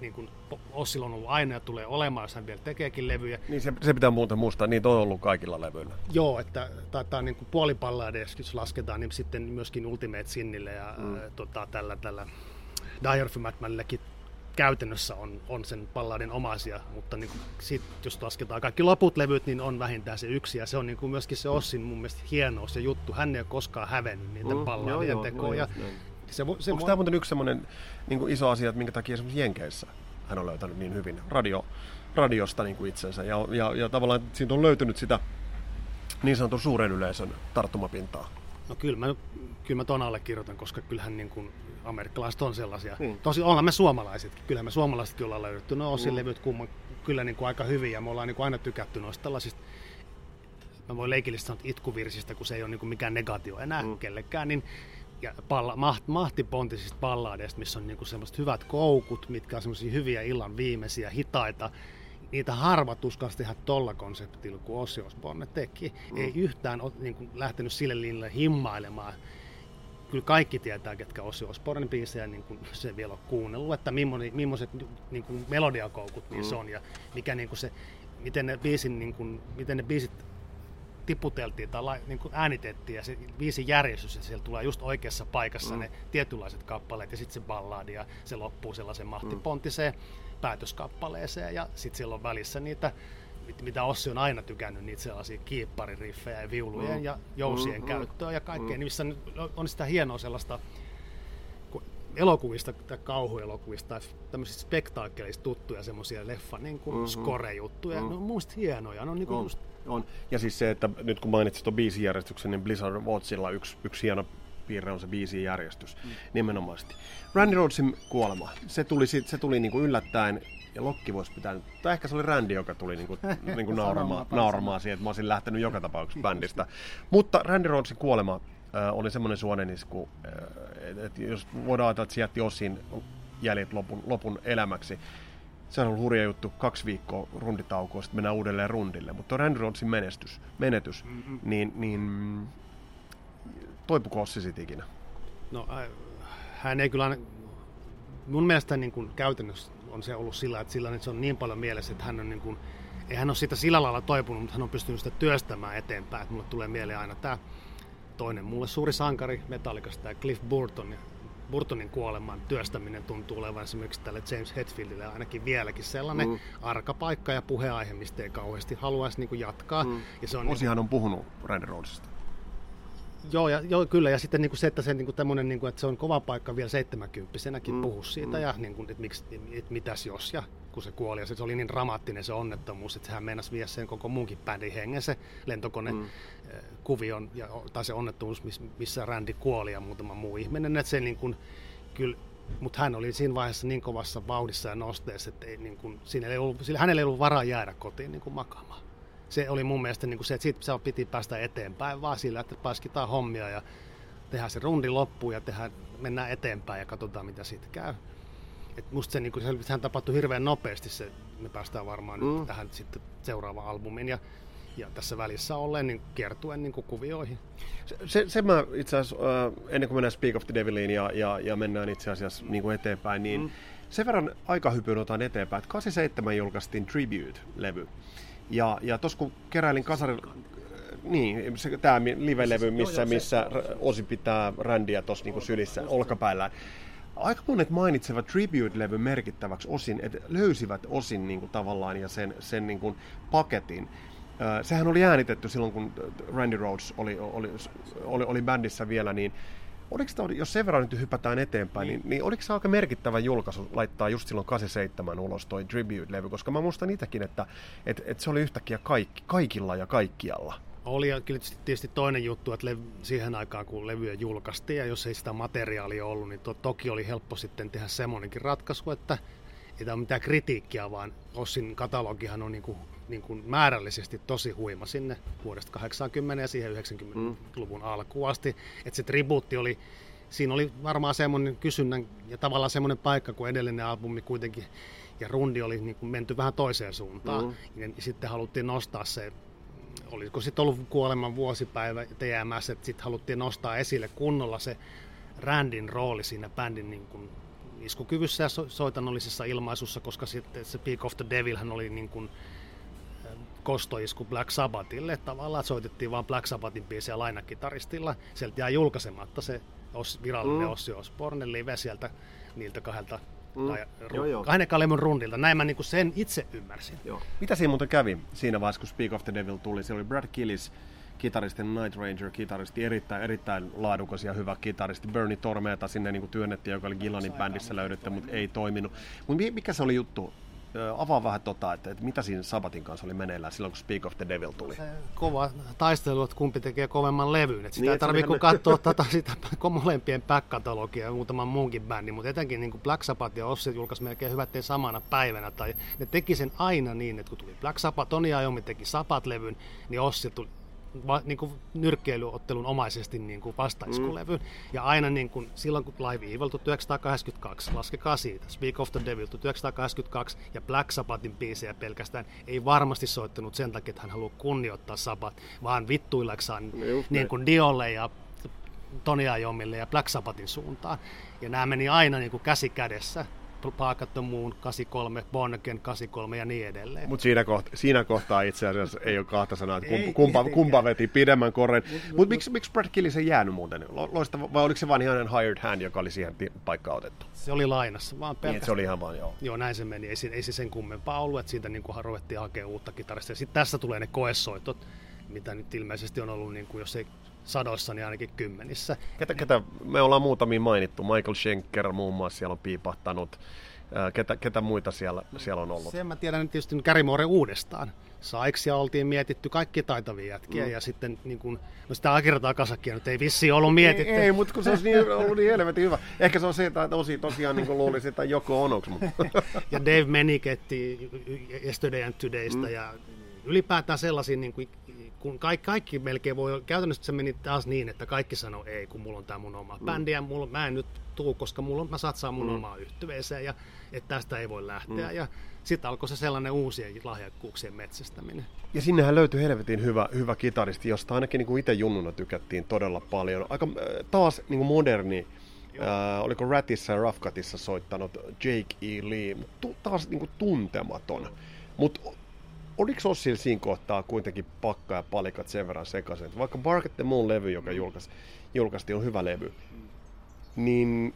niin kuin, Ossilla on ollut aina ja tulee olemaan, jos hän vielä tekeekin levyjä. Niin se, se pitää muuten muistaa, niitä on ollut kaikilla levyillä. Joo, että taitaa niin kuin puoliballadeista, jos lasketaan, niin sitten myöskin Ultimate Sinnille ja mm. äh, tota, tällä, tällä Dire of a Madmanillekin käytännössä on, on sen balladin omaisia, mutta niin kuin sit, jos lasketaan kaikki loput levyt, niin on vähintään se yksi, ja se on niin kuin myöskin se Ossin mun mielestä hienous ja juttu. Hän ei ole koskaan hävennyt niiden mm, balladien tekoja. Onko tämä muuten yksi semmoinen niin kuin iso asia, että minkä takia esimerkiksi Jenkeissä hän on löytänyt niin hyvin radio, radiosta niin kuin itsensä, ja, ja, ja tavallaan siitä on löytynyt sitä niin sanotun suuren yleisön tarttumapintaa? No kyllä mä, kyllä mä ton allekirjoitan, koska kyllähän niin kuin amerikkalaiset on sellaisia. Mm. Tosi ollaan me suomalaisetkin. Kyllähän me suomalaisetkin ollaan löydetty. No Ossin mm. levyt kumman kyllä niin kuin aika hyviä ja me ollaan niin kuin aina tykätty noista tällaisista, mä voin leikillisesti sanoa itkuvirsistä, kun se ei ole niin kuin mikään negatio enää mm. kellekään, niin ja palla, maht, mahtipontisista balladeista, missä on niin kuin semmoiset hyvät koukut, mitkä on semmoisia hyviä illan viimeisiä, hitaita. Niitä harvat uskalsi tehdä tuolla konseptilla, kun Ozzy Osbourne teki. Mm. Ei yhtään ole niin kuin lähtenyt sille linjalle himmailemaan. Kyllä kaikki tietää, ketkä Ozzy Osbournen biisejä, niin kuin se vielä on kuunnellut, että millaiset niin kuin melodiakoukut niissä mm. on ja mikä, niin kuin se, miten, ne biisin, niin kuin, miten ne biisit tiputeltiin tai niin kuin äänitettiin ja se biisin järjestys, että siellä tulee just oikeassa paikassa mm. ne tietynlaiset kappaleet ja sitten se balladi ja se loppuu sellaisen mahtipontiseen päätöskappaleeseen ja sitten siellä on välissä niitä, mit, mitä Ossi on aina tykännyt, niitä sellaisia kiippaririffejä ja viulujen mm. ja jousien mm. käyttöä ja kaikkea, mm. missä on sitä hienoa sellaista elokuvista tai kauhuelokuvista tai tämmöisistä spektaakkeleista tuttuja semmoisia leffa niin kuin mm-hmm. score-juttuja, mm. ne on muista hienoja, ne on niin kuin on. Just... on. Ja siis se, että nyt kun mainitsit tuon biisijärjestyksen, niin Blizzard Watchilla yksi, yksi hieno piirre on se biisin järjestys, mm. nimenomaisesti. Randy Rhoadsin kuolema, se tuli, se tuli niin kuin yllättäen, ja Lokki voisi pitää, tai ehkä se oli Randy, joka tuli niin kuin, niin kuin nauramaan, nauramaan siihen, että mä olisin lähtenyt joka tapauksessa bändistä. Mutta Randy Rhoadsin kuolema äh, oli semmoinen suonenisku, äh, että jos voidaan ajatella, että se jätti Ozzyn jäljet lopun, lopun elämäksi. Se on ollut hurja juttu, kaksi viikkoa runditaukoa, sitten mennään uudelleen rundille. Mutta Randy Rhoadsin menestys, menetys, mm-hmm. niin... niin toipuko Ossi sit ikinä? No, hän ei kyllä aina, mun mielestä niin kuin käytännössä on se ollut sillä, että, sillä, että se on niin paljon mielessä, että hän on niin kuin, ei hän ole sitä sillä lailla toipunut, mutta hän on pystynyt sitä työstämään eteenpäin. Että mulle tulee mieleen aina tämä toinen, mulle suuri sankari Metallicasta, tämä Cliff Burton. Burtonin kuoleman työstäminen tuntuu olevan esimerkiksi tälle James Hetfieldille ainakin vieläkin sellainen mm. arka paikka ja puheaihe, mistä ei kauheasti haluaisi niin kuin jatkaa. Mm. Ja se on Ossihan niin, on puhunut Randy Rhoadsista. Joo, ja, joo, kyllä. Ja sitten niin kuin se, että se, niin kuin tämmönen, niin kuin, että se on kova paikka vielä seitsemänkymppisenäkin mm, puhua siitä, mm. ja niin kuin, että, miksi, että mitäs jos, ja kun se kuoli. Ja se oli niin dramaattinen se onnettomuus, että sehän meinasi vie sen koko muunkin bändin hengen, se lentokonekuvion, mm. ja, tai se onnettomuus, missä Randy kuoli ja muutama muu ihminen. Että se niin kuin, kyllä, mutta hän oli siinä vaiheessa niin kovassa vauhdissa ja nosteessa, että ei, niin kuin, siinä ei ollut, sillä hänellä ei ollut varaa jäädä kotiin niin kuin makaamaan. Se oli mun mielestä niin kuin se, että siitä piti päästä eteenpäin, vaan sillä, että paskitaan hommia ja tehdään se rundi loppuun ja tehdään, mennään eteenpäin ja katsotaan, mitä siitä käy. Et musta se, niin kuin, sehän tapahtui hirveän nopeasti, se, me päästään varmaan mm. nyt tähän sitten seuraavaan albumiin ja, ja tässä välissä olleen niin kiertuen niin kuvioihin. Se, se, se mä itse asiassa, äh, ennen kuin mennään Speak of the Deviliin ja, ja, ja mennään itse asiassa niin kuin eteenpäin, niin mm. sen verran aikahypyn otan eteenpäin, että kahdeksankymmentäseitsemän julkaistiin Tribute-levy. Ja, ja tuossa kun keräilin kasarilla, niin, tämä live-levy, missä, missä Ozzy pitää Randyä tuossa niinku sylissä olkapäällään. Aika monet mainitsevat Tribute-levy merkittäväksi osin, että löysivät osin niinku tavallaan ja sen, sen niinku paketin. Äh, sehän oli äänitetty silloin, kun Randy Rhoads oli, oli, oli, oli bändissä vielä, niin oliko tämä, jos sen verran nyt hypätään eteenpäin, niin, niin oliko se aika merkittävä julkaisu laittaa just silloin kahdeksankymmentäseitsemän ulos toi Tribute-levy, koska mä muistan itsekin, että et, et se oli yhtäkkiä kaikki, kaikilla ja kaikkialla. Oli ja tietysti toinen juttu, että lev- siihen aikaan kun levyä julkaistiin ja jos ei sitä materiaalia ollut, niin to- toki oli helppo sitten tehdä semmoinenkin ratkaisu, että ei tämä ole mitään kritiikkiä, vaan Ozzyn katalogihan on niin kuin, niin kuin määrällisesti tosi huima sinne vuodesta kahdeksankymmentä ja siihen yhdeksänkymmentäluvun mm. alkuun asti. Että se tribuutti oli, siinä oli varmaan semmoinen kysynnän ja tavallaan semmoinen paikka, kun edellinen albumi kuitenkin ja rundi oli niin kuin menty vähän toiseen suuntaan. Mm. Ja sitten haluttiin nostaa se, olisiko sitten ollut kuoleman vuosipäivä T M S, että sitten haluttiin nostaa esille kunnolla se Randyn rooli siinä bändin niin kuin iskukyvyssä ja soitanollisessa ilmaisussa, koska sitten se Peak of the Devilhän oli niin kuin kostoisku Black Sabbathille. Tavallaan soitettiin vaan Black Sabbathin biisiä lainakitaristilla. Sieltä jää julkaisematta se virallinen mm. Ozzy Osbournen live sieltä niiltä kahdelta mm. kahden lemon rundilta. Näin mä niinku sen itse ymmärsin. Joo. Mitä siinä muuten kävi siinä vaiheessa, kun Speak of the Devil tuli? Siellä oli Brad Gillis, kitaristi, Night Ranger-kitaristi, erittäin, erittäin laadukas ja hyvä kitaristi. Bernie Tormeeta sinne niinku työnnettiin, joka oli Gillanin bändissä löydetty, mutta ei toiminut. Mut mikä se oli juttu? Avaa vähän tota, että, että mitä siinä Sabbatin kanssa oli meneillään silloin, kun Speak of the Devil tuli. Se kova taistelu, että kumpi tekee kovemman levyn. Et sitä niin, ei tarvitse kuin katsoa tätä sitä molempien back-katalogia ja muutaman muunkin bändin, mutta etenkin niin Black Sabbath ja Ozzy julkaisi melkein hyvät tein samana päivänä. Tai ne teki sen aina niin, että kun tuli Black Sabbath, Toni Iommi teki Sabbath-levyn, niin Ozzy tuli va, niin kuin nyrkkeilyottelun omaisesti niin kuin vastaiskulevyn. Mm. Ja aina niin kuin, silloin, kun Live Evil tuhatyhdeksänsataakahdeksankymmentäkaksi, laskekaa siitä, Speak of the Devil tuhatyhdeksänsataakahdeksankymmentäkaksi ja Black Sabbathin biisejä pelkästään ei varmasti soittanut sen takia, että hän haluaa kunnioittaa Sabbat, vaan vittuillaksaan mm. niin kuin Diolle ja Toni Iomille ja Black Sabbathin suuntaan. Ja nämä meni aina niin kuin käsi kädessä. Park the Moon, kahdeksankymmentäkolme, Born Again, kahdeksankymmentäkolme ja niin edelleen. Mutta siinä, kohta, siinä kohtaa itse asiassa ei ole kahta sanaa, että kumpa, kumpa, kumpa veti pidemmän korren. Mutta mut, miksi miksi Brad Gillis ei jäänyt muuten? Loistava, vai oliko se vain ihan hired hand, joka oli siihen paikkaan otettu? Se oli lainassa. Vaan niin, se oli ihan vaan, joo. Joo, näin se meni. Ei, ei se sen kummempaa ollut, että siitä niin ruvettiin hakemaan uutta kitarista. Sitten tässä tulee ne koesoitot, mitä nyt ilmeisesti on ollut, niin kuin, jos ei sadoissa, niin ainakin kymmenissä. Ketä, ketä, me ollaan muutamia mainittu. Michael Schenker muun muassa siellä on piipahtanut. Ketä, ketä muita siellä, siellä on ollut? Sen mä tiedän tietysti Gary Moore uudestaan. Saiksia oltiin mietitty kaikki taitavia jätkiä mm. ja sitten niin kun, no sitä akertaa kasakkia nyt ei vissiin ollut mietitty. Ei, ei mutta kun se olisi niin, ollut niin helvetin hyvä. Ehkä se on se, että Ozzy tosiaan niin luulisi, että joko onoksi. Ja Dave Meniketti Yesterday and Todaysta mm. ja ylipäätään sellaisia niin kuin kun kaikki, kaikki melkein voi, käytännössä se meni taas niin, että kaikki sanoo ei, kun mulla on tää mun oma mm. bändi ja mulla, mä en nyt tuu, koska mulla on, mä satsaan mun mm. omaa yhtyeeseen ja että tästä ei voi lähteä. Mm. Ja sitten alkoi se sellainen uusien lahjakkuuksien metsästäminen. Ja sinnehän löytyi helvetin hyvä, hyvä kitaristi, josta ainakin niin kuin itse junnuna tykättiin todella paljon. Aika taas niin kuin moderni. Äh, oliko Ratissa ja Rough Cutissa soittanut Jake E. Lee, taas niin kuin tuntematon. Mut oliko Ozzylla siinä kohtaa kuitenkin pakka ja palikat sen verran sekaisin, että vaikka Bark at the Moon-levy, joka julkaisi, julkaistiin, on hyvä levy, niin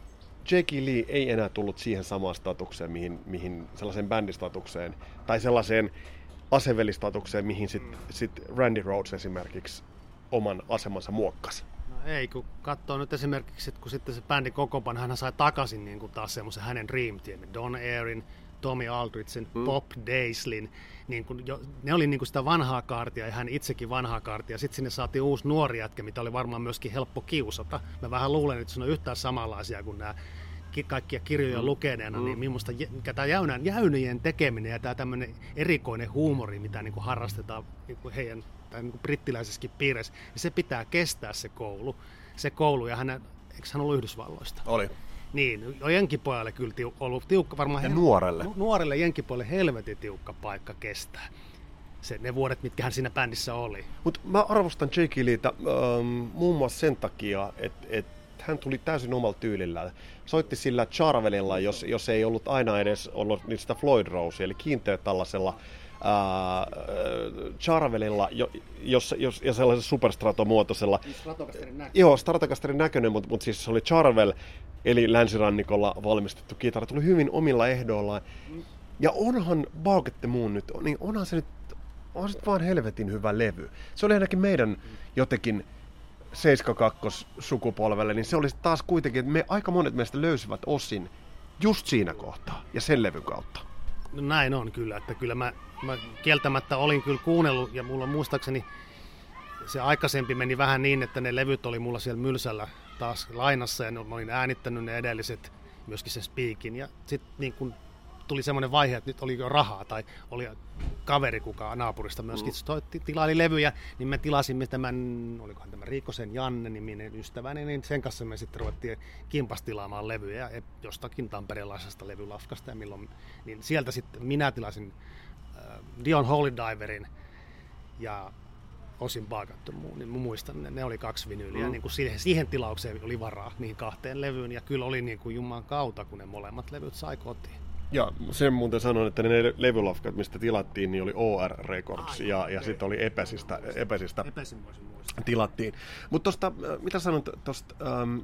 Jake E. Lee ei enää tullut siihen samaan statukseen, mihin, mihin sellaiseen bändistatukseen tai sellaiseen asevelistatukseen, mihin sitten sit Randy Rhoads esimerkiksi oman asemansa muokkasi. Ei, kun katsoo nyt esimerkiksi, että kun sitten se bändi kokopan, hän sai takaisin niin kuin taas semmoisen hänen Dream Teamin, Don Airin, Tommy Aldridgein, mm. Bob Daislin, niin kun jo, ne oli niin kun sitä vanhaa kaartia ja hän itsekin vanhaa kaartia. Sitten sinne saatiin uusi nuori jätkä, mitä oli varmaan myöskin helppo kiusata. Mä vähän luulen, että se on yhtään samanlaisia kuin nämä kaikkia kirjoja mm. lukeneena, niin minusta tämä jäynien, jäynien tekeminen ja tämä tämmöinen erikoinen huumori, mitä niin kuin harrastetaan niin kuin heidän tai niin kuin brittiläisessäkin piirissä, niin se pitää kestää se koulu. Se koulu, ja hänen, eikö hän ollut Yhdysvalloista? Oli. Niin, jenkipojalle kyllä tiu, ollut tiukka, varmaan ja hel- nuorelle. Nu- nuorelle jenkipojalle helvetin tiukka paikka kestää. Se, ne vuodet, mitkä hän siinä bändissä oli. Mutta mä arvostan J K. Leeta ähm, muun muassa sen takia, että et hän tuli täysin omalla tyylillä. Soitti sillä charvelilla, jos, jos ei ollut aina edes ollut niistä Floyd Rose, eli kiinteä tällaisella ää, charvelilla jo, jos, jos, ja sellaisella superstratomuotoisella. Stratocasterin näköinen. Joo, Stratocasterin näköinen, mutta, mutta siis se oli charvel, eli länsirannikolla valmistettu kitara. Tuli hyvin omilla ehdoillaan. Ja onhan Bark at the Moon nyt, niin onhan se nyt, onhan se nyt vaan helvetin hyvä levy. Se oli ainakin meidän jotenkin seitsemänkymmentäkaksi-sukupolvelle, niin se olisi taas kuitenkin, että me, aika monet meistä löysivät osin just siinä kohtaa ja sen levyn kautta. No näin on kyllä, että kyllä mä, mä kieltämättä olin kyllä kuunnellut ja mulla muistaakseni se aikaisempi meni vähän niin, että ne levyt oli mulla siellä mylsällä taas lainassa ja mä olin äänittänyt ne edelliset, myöskin sen Speakin, ja sitten niin kun tuli semmoinen vaihe, että nyt oli jo rahaa tai oli kaveri kukaan naapurista myöskin mm. tilaili levyjä, niin me tilasimme tämän, olikohan tämä Riikosen Janne niminen ystäväni, niin sen kanssa me sitten ruvettiin kimpas tilaamaan levyjä jostakin tamperelaisesta levylafkasta ja milloin, niin sieltä sitten minä tilasin äh, Dion Holydiverin ja osin paakattu muu, niin muistan, ne, ne oli kaksi vinyyliä, mm. niin kuin siihen, siihen tilaukseen oli varaa niihin kahteen levyyn ja kyllä oli niin kuin Jumalan kautta, kun ne molemmat levyt sai kotiin. Ja sen muuten sanon, että ne levylafkat, mistä tilattiin, niin oli O R Records Ai, ja, okay. ja sitten oli Epesistä, Epesistä tilattiin. Mutta mitä sanot tuosta ähm,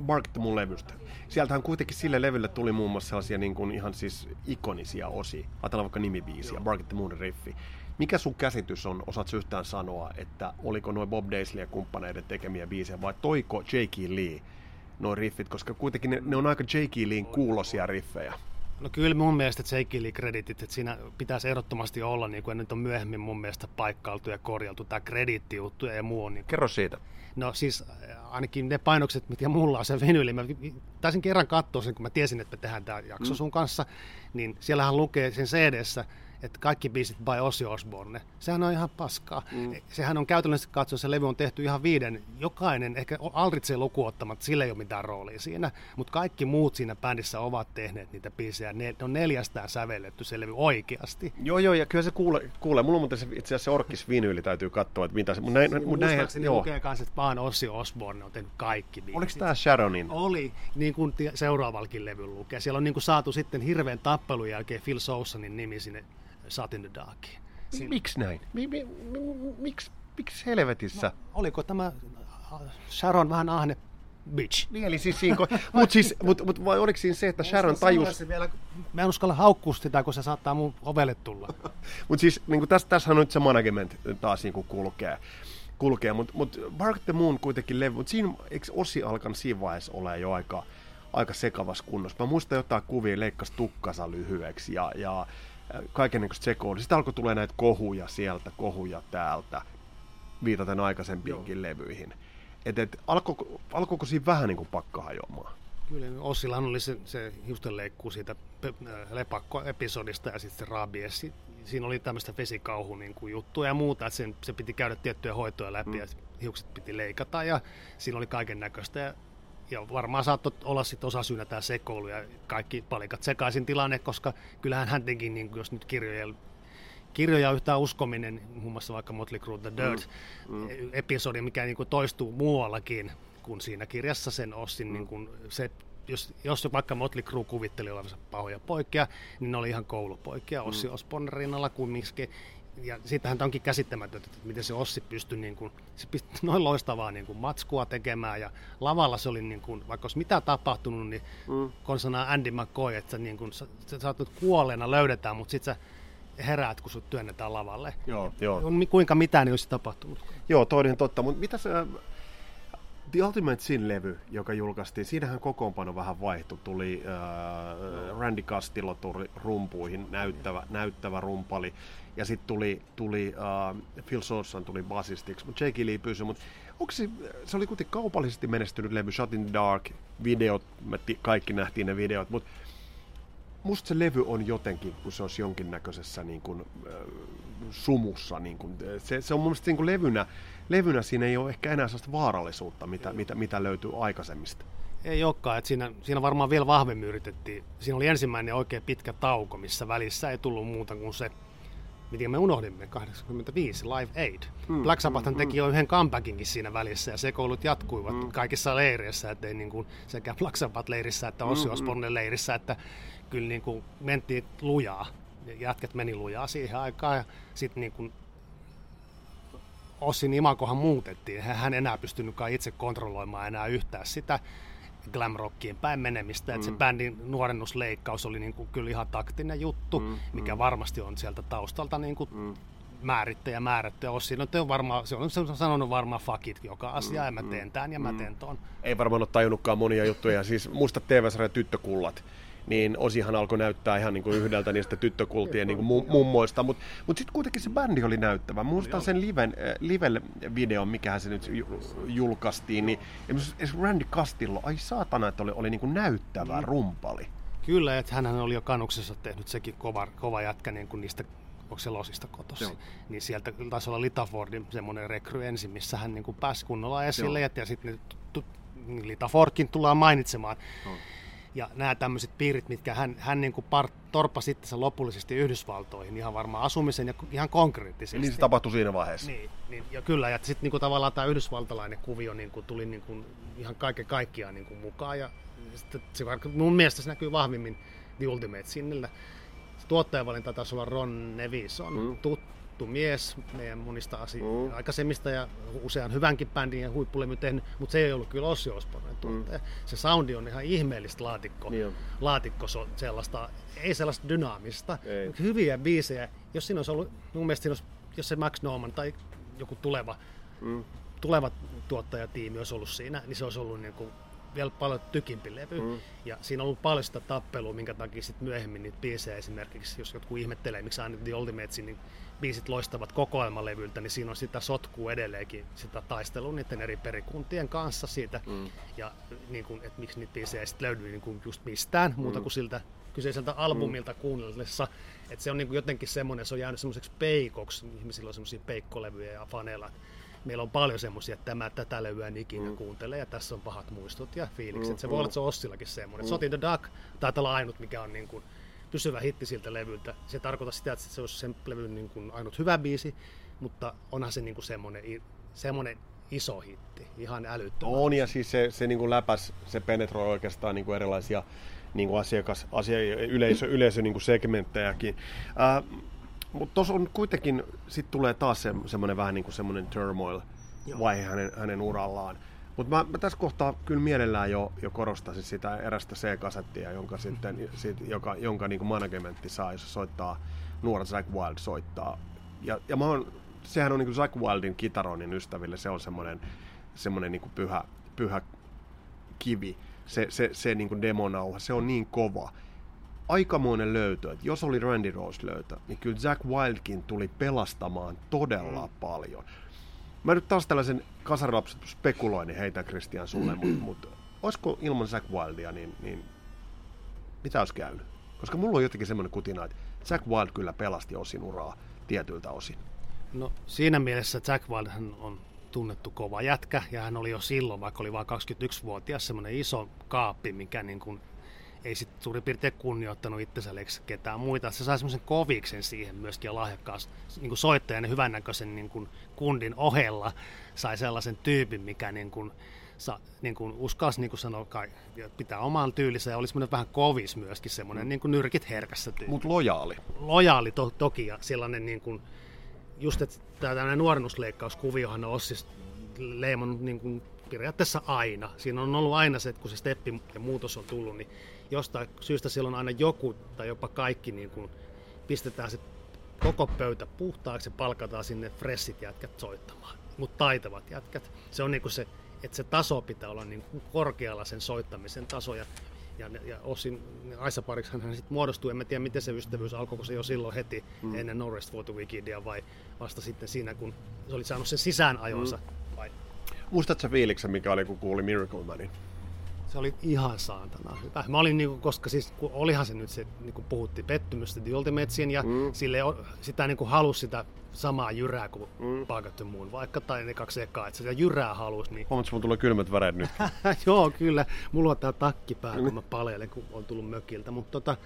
Bark at the Moon -levystä? Sieltähän kuitenkin sille levylle tuli muun muassa sellaisia niin kuin ihan siis ikonisia osia. Ajatellaan vaikka nimibiisiä, Joo. Bark at the Moon -riffi. Mikä sun käsitys on, osaatko yhtään sanoa, että oliko nuo Bob Daisley ja kumppaneiden tekemiä biisejä vai toiko J K. Lee nuo riffit? Koska kuitenkin ne, ne on aika J K. Leen kuulosia riffejä. No kyllä mun mielestä J K. Lee -krediitit, että siinä pitäisi ehdottomasti olla, niin kuin nyt on myöhemmin mun mielestä paikkailtu ja korjailtu tämä krediittijuttu ja muu on. Niin kerro siitä. No siis ainakin ne painokset, mitä mulla on se vinyli, mä taisin kerran katsoa sen, kun mä tiesin, että me tehdään tämä jakso mm. sun kanssa, niin siellähän lukee sen C D:ssä, että kaikki biisit by Ozzy Osbourne, sehän on ihan paskaa. Mm. Sehän on käytännössä katsoen, se levy on tehty ihan viiden, jokainen, ehkä Aldridgein lukuun ottamatta, sillä ei ole mitään roolia siinä, mutta kaikki muut siinä bändissä ovat tehneet niitä biisejä, ne on neljästään sävelletty se levy oikeasti. Joo, joo, ja kyllä se kuulee, kuule. Mulla on muuten se, itse asiassa se orkkisvinyyli, täytyy katsoa, että mitä se, mutta näin, mutta näin, joo. Lukee kanssa, että vaan Ozzy Osbourne on tehnyt kaikki biisit. Oliko tämä Sharonin? Oli, niin kuin seuraavalkin levy lukee. Siellä on niin kuin saatu sitten hirveän tappelun jälkeen Phil Sousanin nimi sinne Shot in the Darkiin. Miksi näin? Mi, mi, mi, miksi, miksi helvetissä? No, oliko tämä Sharon vähän ahne bitch? Niin, eli siis siinä, mutta siis, mut, mut, vai oliko siinä se, että Sharon tajus... Vielä, mä en uskalla haukkua sitä, kun se saattaa mun ovelle tulla. Mutta siis niin tässä tässähän on nyt se management taas niin kulkee. kulkee mutta mut Bark at the Moon kuitenkin levy, mutta siinä eikö Ozzy alkan siinä vaiheessa ole jo aika, aika sekavassa kunnossa? Mä muistan jotain kuvia, leikkasi tukkansa lyhyeksi ja... ja kaikennäköistä sekoilua. Sitten alkoi tulee näitä kohuja sieltä, kohuja täältä, viitaten aikaisempiinkin Joo. levyihin. Et, et, alko, alkoiko siinä vähän niin kuin pakka hajoamaan? Kyllä, Ossillahan oli se, se hiustenleikkuu siitä lepakkoepisodista ja sitten se rabies. Siinä oli tämmöistä vesikauhu niin kuin juttua ja muuta, että sen, se piti käydä tiettyjä hoitoja läpi mm. ja hiukset piti leikata ja siinä oli kaikennäköistä. Ja, ja varmaan saattoi olla sitten osasyynä tämä sekoilu ja kaikki palikat sekaisin tilanne, koska kyllähän hän teki, niin jos nyt kirjoja, kirjoja yhtään uskominen, muun muassa vaikka Motley Crue The Dirt-episodi, mm, mm. mikä niin kuin toistuu muuallakin kuin siinä kirjassa sen Ozzyn, mm. niin kuin se, jos, jos vaikka Motley Crue kuvitteli olevansa pahoja poikia, niin ne oli ihan koulupoikia, Ozzy mm. Osbourne rinnalla kumminkin. Ja siitähän tämä onkin käsittämätöntä, että miten se Ozzy pystyi niin kuin, se pystyi noin loistavaa niin kuin matskua tekemään ja lavalla se oli, niin kuin, vaikka olisi mitä tapahtunut, niin mm. konsanaan Andy McCoy, että sä, niin kuin, sä, sä oot nyt kuolleena löydetään, mutta sitten sä heräät, kun sut työnnetään lavalle. Joo, joo. Kuinka mitään ei olisi tapahtunut. Joo, toinen totta, mutta mitä se The Ultimate Sin-levy, joka julkaistiin, siinähän kokoonpano vähän vaihtui. Tuli äh, Randy Castillo tuli rumpuihin, näyttävä, näyttävä rumpali. Ja sitten tuli, tuli äh, Phil Sosan tuli basistiksi, mutta Jake Lee pysyi. Mut onko se, se oli kuitenkin kaupallisesti menestynyt levy, Shot in the Dark, videot, me t- kaikki nähtiin ne videot, mutta musta se levy on jotenkin, kun se olisi jonkinnäköisessä niin kun, äh, sumussa. Niin kun, se, se on mun mielestä niin kun levynä, levynä siinä ei ole ehkä enää sellaista vaarallisuutta, mitä, mitä, mitä löytyy aikaisemmista. Ei olekaan, että siinä, siinä varmaan vielä vahvemmin yritettiin. Siinä oli ensimmäinen oikein pitkä tauko, missä välissä ei tullut muuta kuin se, mitä me unohdimme, kahdeksankymmentäviisi Live Aid. Hmm, Black Sabbathan hmm, teki hmm. jo yhden comebackinkin siinä välissä, ja sekoulut jatkuivat hmm. kaikissa leireissä, ettei niin kuin sekä Black Sabbath-leirissä että Ozzy Osbournen leirissä, että kyllä niin kuin mentiin lujaa, jätket meni lujaa siihen aikaan, ja sitten niin kuin Ozzyn imagohan muutettiin, hän enää pystynytkään itse kontrolloimaan enää yhtään sitä glam rockien päin menemistä, että mm. se bändin nuorennusleikkaus oli niin kuin kyllä ihan taktinen juttu, mm. mikä varmasti on sieltä taustalta niin kuin mm. määritty ja määrätty. Ozzy on varmaan, se on sanonut varmaan fuck it joka asia, ja mä teen tämän ja mä teen ton. Ei varmaan ole tajunnutkaan monia juttuja, siis muista T V-sarjan Tyttökullat. Niin Ozzyhan alkoi näyttää ihan niin kuin yhdeltä niistä tyttökultien niin kuin mu- mummoista, mutta mut sitten kuitenkin se bändi oli näyttävä. Muistan sen liven, äh, live-videon, mikähän se nyt julkaistiin, niin Randy Castillo, ai saatana, että oli, oli niin kuin näyttävä rumpali. Kyllä, että hänhän oli jo Kanuksessa tehnyt sekin kova, kova jätkä niin kuin niistä Losista kotossa. Niin sieltä taisi olla Litafordin semmoinen rekry ensin, missä hän niin kuin pääsi kunnolla esille, joo. Ja sitten Litafordkin tullaan mainitsemaan. No. Ja nämä tämmöiset piirit, mitkä hän, hän niin kuin part, torppasi sitten lopullisesti Yhdysvaltoihin, ihan varmaan asumisen ja ihan konkreettisesti. Ja niin se tapahtui siinä vaiheessa. Niin, niin ja kyllä. Ja sitten niin kuin tavallaan tämä yhdysvaltalainen kuvio niin kuin tuli niin kuin ihan kaiken kaikkiaan niin kuin mukaan. Ja sit, se, mun mielestä se näkyy vahvimmin The Ultimate Sinillä. Tuottajavalinta taisi olla Ron Nevis, on mm. tuttu mies meidän monista asioista, mm. aikaisemmista ja usean hyvänkin bändin ja huippulevyn tehnyt, mutta se ei ollut kyllä Ozzy Osbournen tuottaja. Mm. Se soundi on ihan ihmeellistä laatikko, niin laatikko sellaista, ei sellaista dynaamista, ei. Hyviä biisejä. Jos siinä olisi ollut, mun mielestä siinä olisi, jos se Max Norman tai joku tuleva, mm. tuleva tuottajatiimi olisi ollut siinä, niin se olisi ollut niin kuin vielä paljon tykimpi levy, mm. ja siinä on ollut paljon sitä tappelua, minkä takia sitten myöhemmin niitä biisejä esimerkiksi, jos jotkut ihmettelee, miksi aina The Ultimatesin niin biisit loistavat kokoelmalevyltä, niin siinä on sitä sotkua edelleenkin, sitä taistelua niiden eri perikuntien kanssa siitä, mm. ja niin kun, et miksi niitä biisejä sitten löytyy niin kun just mistään muuta mm. kuin siltä kyseiseltä albumilta mm. kuunnellessa, että se on niin kun jotenkin semmoinen, se on jäänyt semmoiseksi peikoksi, ihmisillä on semmoisia peikkolevyjä ja faneilla. Meillä on paljon semmoisia, että tämä tätä levyä en ikinä mm. kuuntele, ja tässä on pahat muistot ja fiilikset. Mm, se voi mm. olla, että se on Ozzyllakin semmoinen. Mm. Shot in the Dark taitaa olla ainut, mikä on niin kuin pysyvä hitti siltä levyltä. Se tarkoittaa sitä, että se olisi sen levyn niin kuin ainut hyvä biisi, mutta onhan se niin kuin semmoinen, semmoinen iso hitti, ihan älyttömän. On, ja siis se, se niin kuin läpäs, se penetroi oikeastaan niin kuin erilaisia niin kuin asiakas, asia, yleisö, yleisö niin kuin segmenttejäkin. Äh, Mutta tuossa on kuitenkin, sitten tulee taas se, semmoinen vähän niin kuin semmoinen turmoil-vaihe hänen, hänen urallaan. Mutta mä, mä tässä kohtaa kyllä mielellään jo, jo korostaisin sitä erästä C-kasettia, jonka, sitten, sit, joka, jonka niin kuin managementti saa, jos soittaa, nuora Zakk Wylde soittaa. Ja, ja mä oon, sehän on niin kuin Zakk Wylden kitaronin ystäville, se on semmoinen, semmoinen niin kuin pyhä, pyhä kivi, se, se, se niin kuin demonauha, se on niin kova. Aikamoinen löytö, että jos oli Randy Rose löytö, niin kyllä Zakk Wyldekin tuli pelastamaan todella mm. paljon. Mä nyt taas tällaisen kasarilapset spekuloin, niin heitän Kristian sulle, mutta mut, olisiko ilman Zakk Wyldea, niin, niin mitä olisi käynyt? Koska mulla on jotenkin semmoinen kutina, että Zakk Wylde kyllä pelasti Ozzyn uraa tietyiltä osin. No siinä mielessä Zakk Wylde on tunnettu kova jätkä, ja hän oli jo silloin, vaikka oli vain kaksikymmentäyksivuotias, semmoinen iso kaappi, mikä niin kuin ei sitten suurin piirtein kunnioittanut itsensä eikä ketään muita. Se sai semmoisen koviksen siihen myöskin ja lahjakkaan niin soittajan ja hyvännäköisen niin kuin kundin ohella sai sellaisen tyypin, mikä niin kuin, sa, niin kuin uskalsi niin kuin sanoa, pitää oman tyylinsä ja oli semmoinen vähän kovis myöskin semmoinen mm. niin kuin nyrkit herkässä tyyppi. Mutta lojaali. Lojaali to, toki ja sellainen niin kuin, just että tämä nuorennusleikkauskuviohan on siis leimannut niin kuin periaatteessa aina. Siinä on ollut aina se, että kun se steppi ja muutos on tullut, niin jostain syystä silloin aina joku tai jopa kaikki niin kun pistetään se koko pöytä puhtaaksi ja palkataan sinne freshit jätkät soittamaan, mutta taitavat jätkät. Se on niin kun se että se taso pitää olla niin kuin korkealla, sen soittamisen taso. Ja, ja, ja osin Aisa-pariksihan hän sitten muodostui. En tiedä, miten se ystävyys alkoi, kun se jo silloin heti mm. ennen No Rest for the Wickedia vai vasta sitten siinä, kun se oli saanut sen sisäänajonsa. Mm. Vai? Muistatko fiiliksen, mikä oli, kun kuuli Miracle Manin? Se oli ihan saatana hyvä. Mä olin niinku, koska siis olihan se nyt se, niinku puhuttiin pettymystä The Ultimatesin ja mm. sille sitä niinku halusi sitä samaa jyrää kuin mm. Paakattu muun vaikka, tai ne kaksi ekaa, että sitä jyrää halusi. Niin... Huomatko, mun tulee kylmät väreet nyt? Joo, kyllä. Mulla on tää takki päällä, mm. kun mä paleilen, kun on tullut mökiltä. Mutta tota,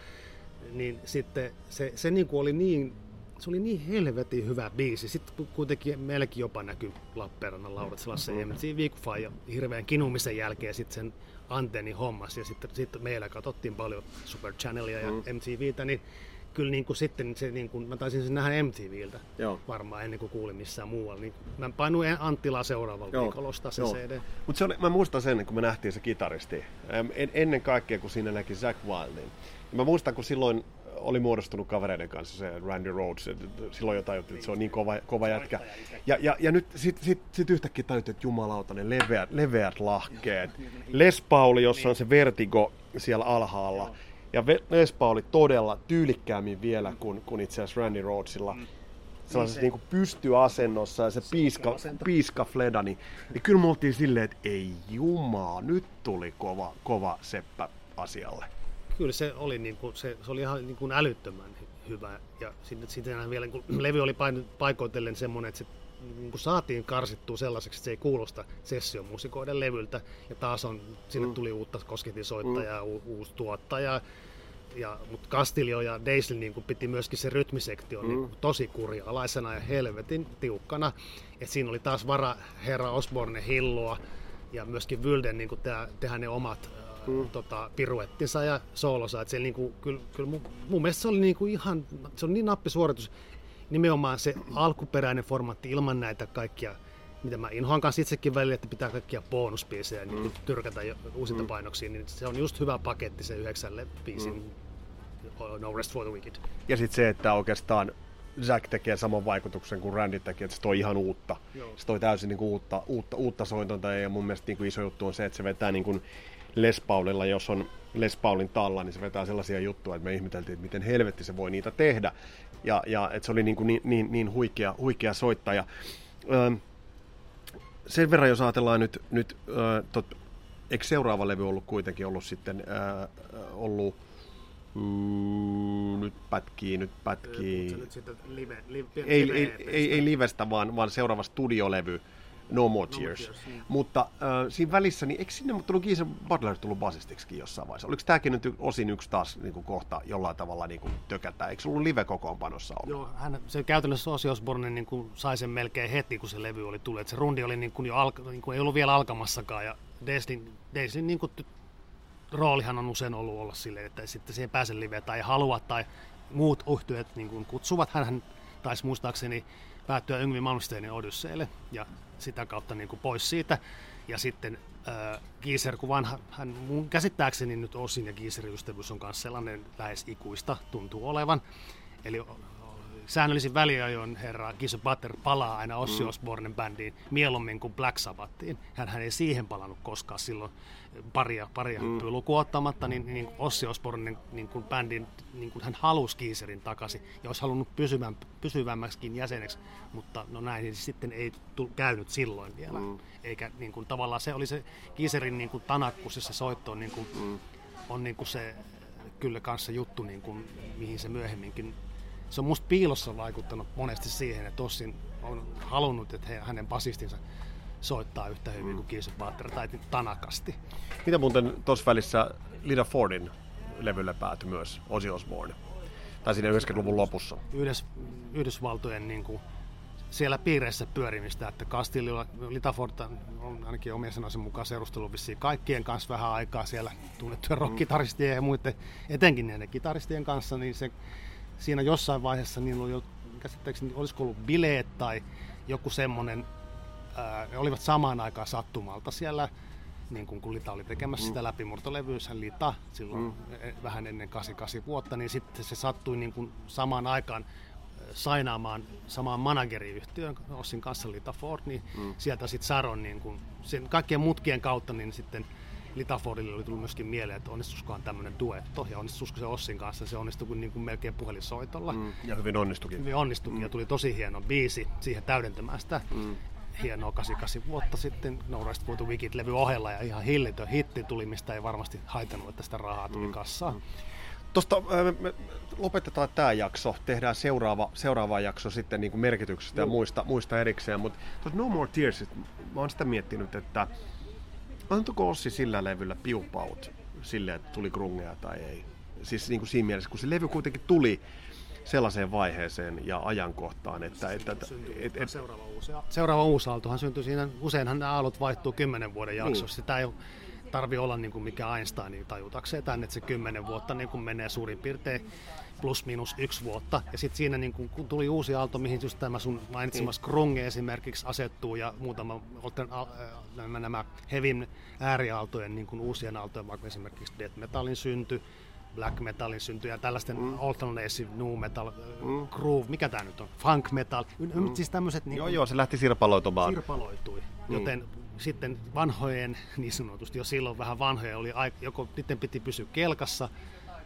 niin sitten se, se niinku oli niin... Se oli niin helvetin hyvä biisi. Sitten kuitenkin meilläkin jopa näkyy Lappeenrannan Lauritsassa E M C Viikufan ja hirveän kinumisen jälkeen sitten sen antenni hommas. Ja sitten, sitten meillä katsottiin paljon Super Channelia ja mm. M T V:tä, niin kyllä niin kuin sitten se, niin kuin, mä taisin sen nähdä M T V:ltä varmaan ennen kuin kuulin missään muualla. Niin, mä painuin Anttilaa seuraavalla viikolla ostaa se C D. Mutta mä muistan sen, kun me nähtiin se kitaristi. En, ennen kaikkea, kun siinä näki Zakk Wildin. Mä muistan, kun silloin oli muodostunut kavereiden kanssa se Randy Rhoads, silloin jo tajuttiin, että se on niin kova, kova jätkä. Ja, ja, ja nyt sit, sit, sit yhtäkkiä tajuttiin, että jumalauta, ne leveät, leveät lahkeet. Les Pauli, jossa on se vertigo siellä alhaalla. Ja Les Pauli todella tyylikkäämmin vielä kuin, kuin itse asiassa Randy Rhoadsilla. Sellaisessa niin kuin pystyasennossa ja se piiska, piiska fleda. Niin, niin kyllä me oltiin silleen, että ei jumaa, nyt tuli kova, kova seppä asialle. Kyllä se oli, niin kuin, se, se oli ihan niin kuin älyttömän hyvä. Ja sitten, sitten vielä, kun levy oli paikoitellen semmoinen, että se niin kuin saatiin karsittua sellaiseksi, että se ei kuulosta sessiomuusikoiden levyltä. Ja taas on, sinne tuli uutta kosketinsoittajaa, mm. u, uusi tuottaja. Ja, mutta Castillo ja Daisy niin kuin piti myöskin se rytmisektio mm. niin kuin tosi kurialaisena ja helvetin tiukkana. Et siinä oli taas vara herra Osborne Hilloa ja myöskin Wylden niin kuin tehdä, tehdä ne omat Mm. Tota, piruettinsa ja soolosa, että se niinku, kyllä, kyllä mun, mun mielestä se oli niinku ihan, se on niin nappisuoritus, nimenomaan se alkuperäinen formaatti ilman näitä kaikkia, mitä mä inhoan kanssa itsekin välillä, että pitää kaikkia bonuspiisejä niin mm. tyrkätä uusilta mm. painoksiin, niin se on just hyvä paketti se yhdeksälle biisin mm. No Rest for the Wicked. Ja sitten se, että oikeastaan Zakk tekee saman vaikutuksen kuin Randy teki, että se toi ihan uutta. Joo. Se toi täysin niinku uutta, uutta, uutta soitonta, ja mun mielestä niinku iso juttu on se, että se vetää niinku Les Paulilla, jos on Les Paulin talla, niin se vetää sellaisia juttuja, että me ihmeteltiin, että miten helvetti se voi niitä tehdä. Ja, ja että se oli niin, kuin niin, niin, niin huikea, huikea soittaja. Öö, sen verran, jos ajatellaan nyt, nyt öö, tot, eikö seuraava levy ollut kuitenkin ollut sitten, öö, ollut mm, nyt pätkii, nyt pätkii. Live, live, ei, ei, ei, ei livestä, vaan, vaan seuraava studiolevy. No More Tears. No more tears. Mutta äh, siinä välissä, niin eikö sinne tullut Geezer Butler tullut basistiksi jossain vaiheessa? Oliko tämäkin nyt osin yksi taas niin kuin kohta jollain tavalla niin kuin tökätään? Eikö se ollut live-kokoonpanossa ollut? Joo, hän, se käytännössä Ozzy Osbourne niin kuin sai sen melkein heti, kun se levy oli tullut. Et se rundi oli niin kuin jo alka, niin kuin ei ollut vielä alkamassakaan. Ja Daislyn, Daislyn niin kuin ty- roolihan on usein ollut olla silleen, että sitten siihen pääse liveä tai halua tai muut yhtyöt niin kuin kutsuvat. Hänhän taisi muistaakseni päättyä Yngwie Malmsteinin Odysseille ja sitä kautta niin kuin pois siitä. Ja sitten äh, Geezer, kun vanha, hän mun käsittääkseni nyt Ozzyn ja Geezerin ystävyys on myös sellainen lähes ikuista, tuntuu olevan. Eli säännöllisin väliajoin herra Geezer Butler palaa aina Ozzy Osbournen bändiin mieluummin kuin Black Sabbathiin. Hänhän ei siihen palannut koskaan silloin paria, paria mm. hyppyä lukuun ottamatta, niin, niin Ozzy Osbournen niin kuin bändin, niin kuin hän halusi Geezerin takaisin ja olisi halunnut pysyvän, pysyvämmäksikin jäseneksi, mutta no näin niin sitten ei tull, käynyt silloin vielä. Mm. Eikä niin kuin, tavallaan se oli se Geezerin niin kuin tanakkuus, jossa soitto on, niin kuin, mm. on niin kuin se kyllä kanssa juttu, niin kuin, mihin se myöhemminkin. Se on musta piilossa vaikuttanut monesti siihen, että Ozzyn on halunnut, että he, hänen basistinsa soittaa yhtä hyvin mm. kuin Geezer Butler tai tanakasti. Mitä muuten tuossa välissä Lita Fordin levylle päätyi myös Ozzy Osbourne? Tai siinä yhdeksänkymmentäluvun lopussa? Yhdys, Yhdysvaltojen niin kuin, siellä piireissä pyörimistä, että Castillo, Lita Ford on ainakin omien sanoisen mukaan seurustellut vissiin kaikkien kanssa vähän aikaa siellä tunnettujen rock-kitaristien ja muiden, etenkin näiden kitaristien kanssa, niin se siinä jossain vaiheessa niillä oli jo, käsittääkseni, olisiko ollut bileet tai joku semmoinen, ää, ne olivat samaan aikaan sattumalta siellä, niin kun, kun Lita oli tekemässä mm. sitä läpimurtolevyyshän Lita silloin mm. vähän ennen kahdeksankymmentäkahdeksan vuotta, niin sitten se sattui niin kun samaan aikaan sainaamaan samaan manageriyhtiöön, Rossin kanssa Litaford, niin mm. sieltä sitten Saron, niin kun sen kaikkien mutkien kautta, niin sitten Litafordille oli tullut myöskin mieleen, että onnistuskohan tämmöinen duetto, ja onnistusko se Ossin kanssa, se onnistui kuin, niin kuin melkein puhelinsoitolla. Mm. Ja hyvin onnistukin. Hyvin onnistukin, mm. ja tuli tosi hieno biisi siihen täydentämään sitä mm. hienoa kahdeksankymmentäkahdeksan vuotta sitten No Rest for the Wicked-levy ohella, ja ihan hillitön hitti tuli, mistä ei varmasti haitannut, että sitä rahaa tuli mm. kassaan. Tuosta me, me lopetetaan tämä jakso, tehdään seuraava, seuraava jakso sitten niin kuin merkityksestä Juu. ja muista, muista erikseen, mutta No More Tears, mä oon sitä miettinyt, että antoiko Ossi sillä levyllä piupaut silleen, että tuli grungea tai ei? Siis niin kuin siinä mielessä, kun se levy kuitenkin tuli sellaiseen vaiheeseen ja ajankohtaan, että... että, että et, et, seuraava uusi, seuraava uusi aaltohan syntyi siinä, useinhan nämä aallot vaihtuu kymmenen vuoden jaksossa, sitä ei ole... tarvii olla niin kuin mikä Einsteinin tajutakseen tämän, että se kymmenen vuotta niin kuin menee suurin piirtein plus minus yksi vuotta. Ja sitten siinä niin kuin, kun tuli uusi aalto, mihin just tämä sun mainitsemas grunge esimerkiksi asettuu ja muutama nämä, nämä hevin ääriaaltojen niin kuin uusien aaltojen, vaikka esimerkiksi death metalin synty, black metalin synty ja tällaisten mm. alternative new metal, mm. groove, mikä tämä nyt on, funk metal, mm. siis tämmöiset... Niin joo, joo, se lähti sirpaloitumaan. Sirpaloitui, mm. joten... Sitten vanhojen, niin sanotusti jo silloin vähän vanhoja oli, joko niiden piti pysyä kelkassa,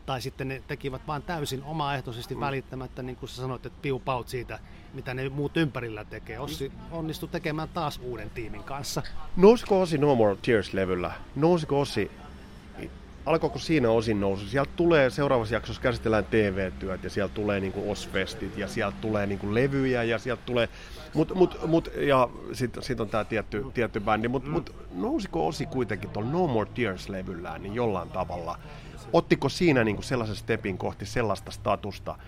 tai sitten ne tekivät vain täysin omaehtoisesti mm. välittämättä, niin kuin sä sanoit, että piupaut siitä, mitä ne muut ympärillä tekee. Ossi onnistui tekemään taas uuden tiimin kanssa. Nousiko Ossi No More Tears-levyllä? Nousiko Ossi? Alkoiko siinä osin nousu? Sieltä tulee, seuraavassa jaksossa käsitellään T V-työt, ja sieltä tulee niin kuin Osfestit, ja sieltä tulee niin kuin levyjä, ja sieltä tulee... Mut, mut, mut, ja sitten sit on tämä tietty, tietty bändi, mutta mm. mut, nousiko Ossi kuitenkin tuolla No More Tears-levyllään niin jollain tavalla? Ottiko siinä niinku sellaisen stepin kohti sellaista statusta,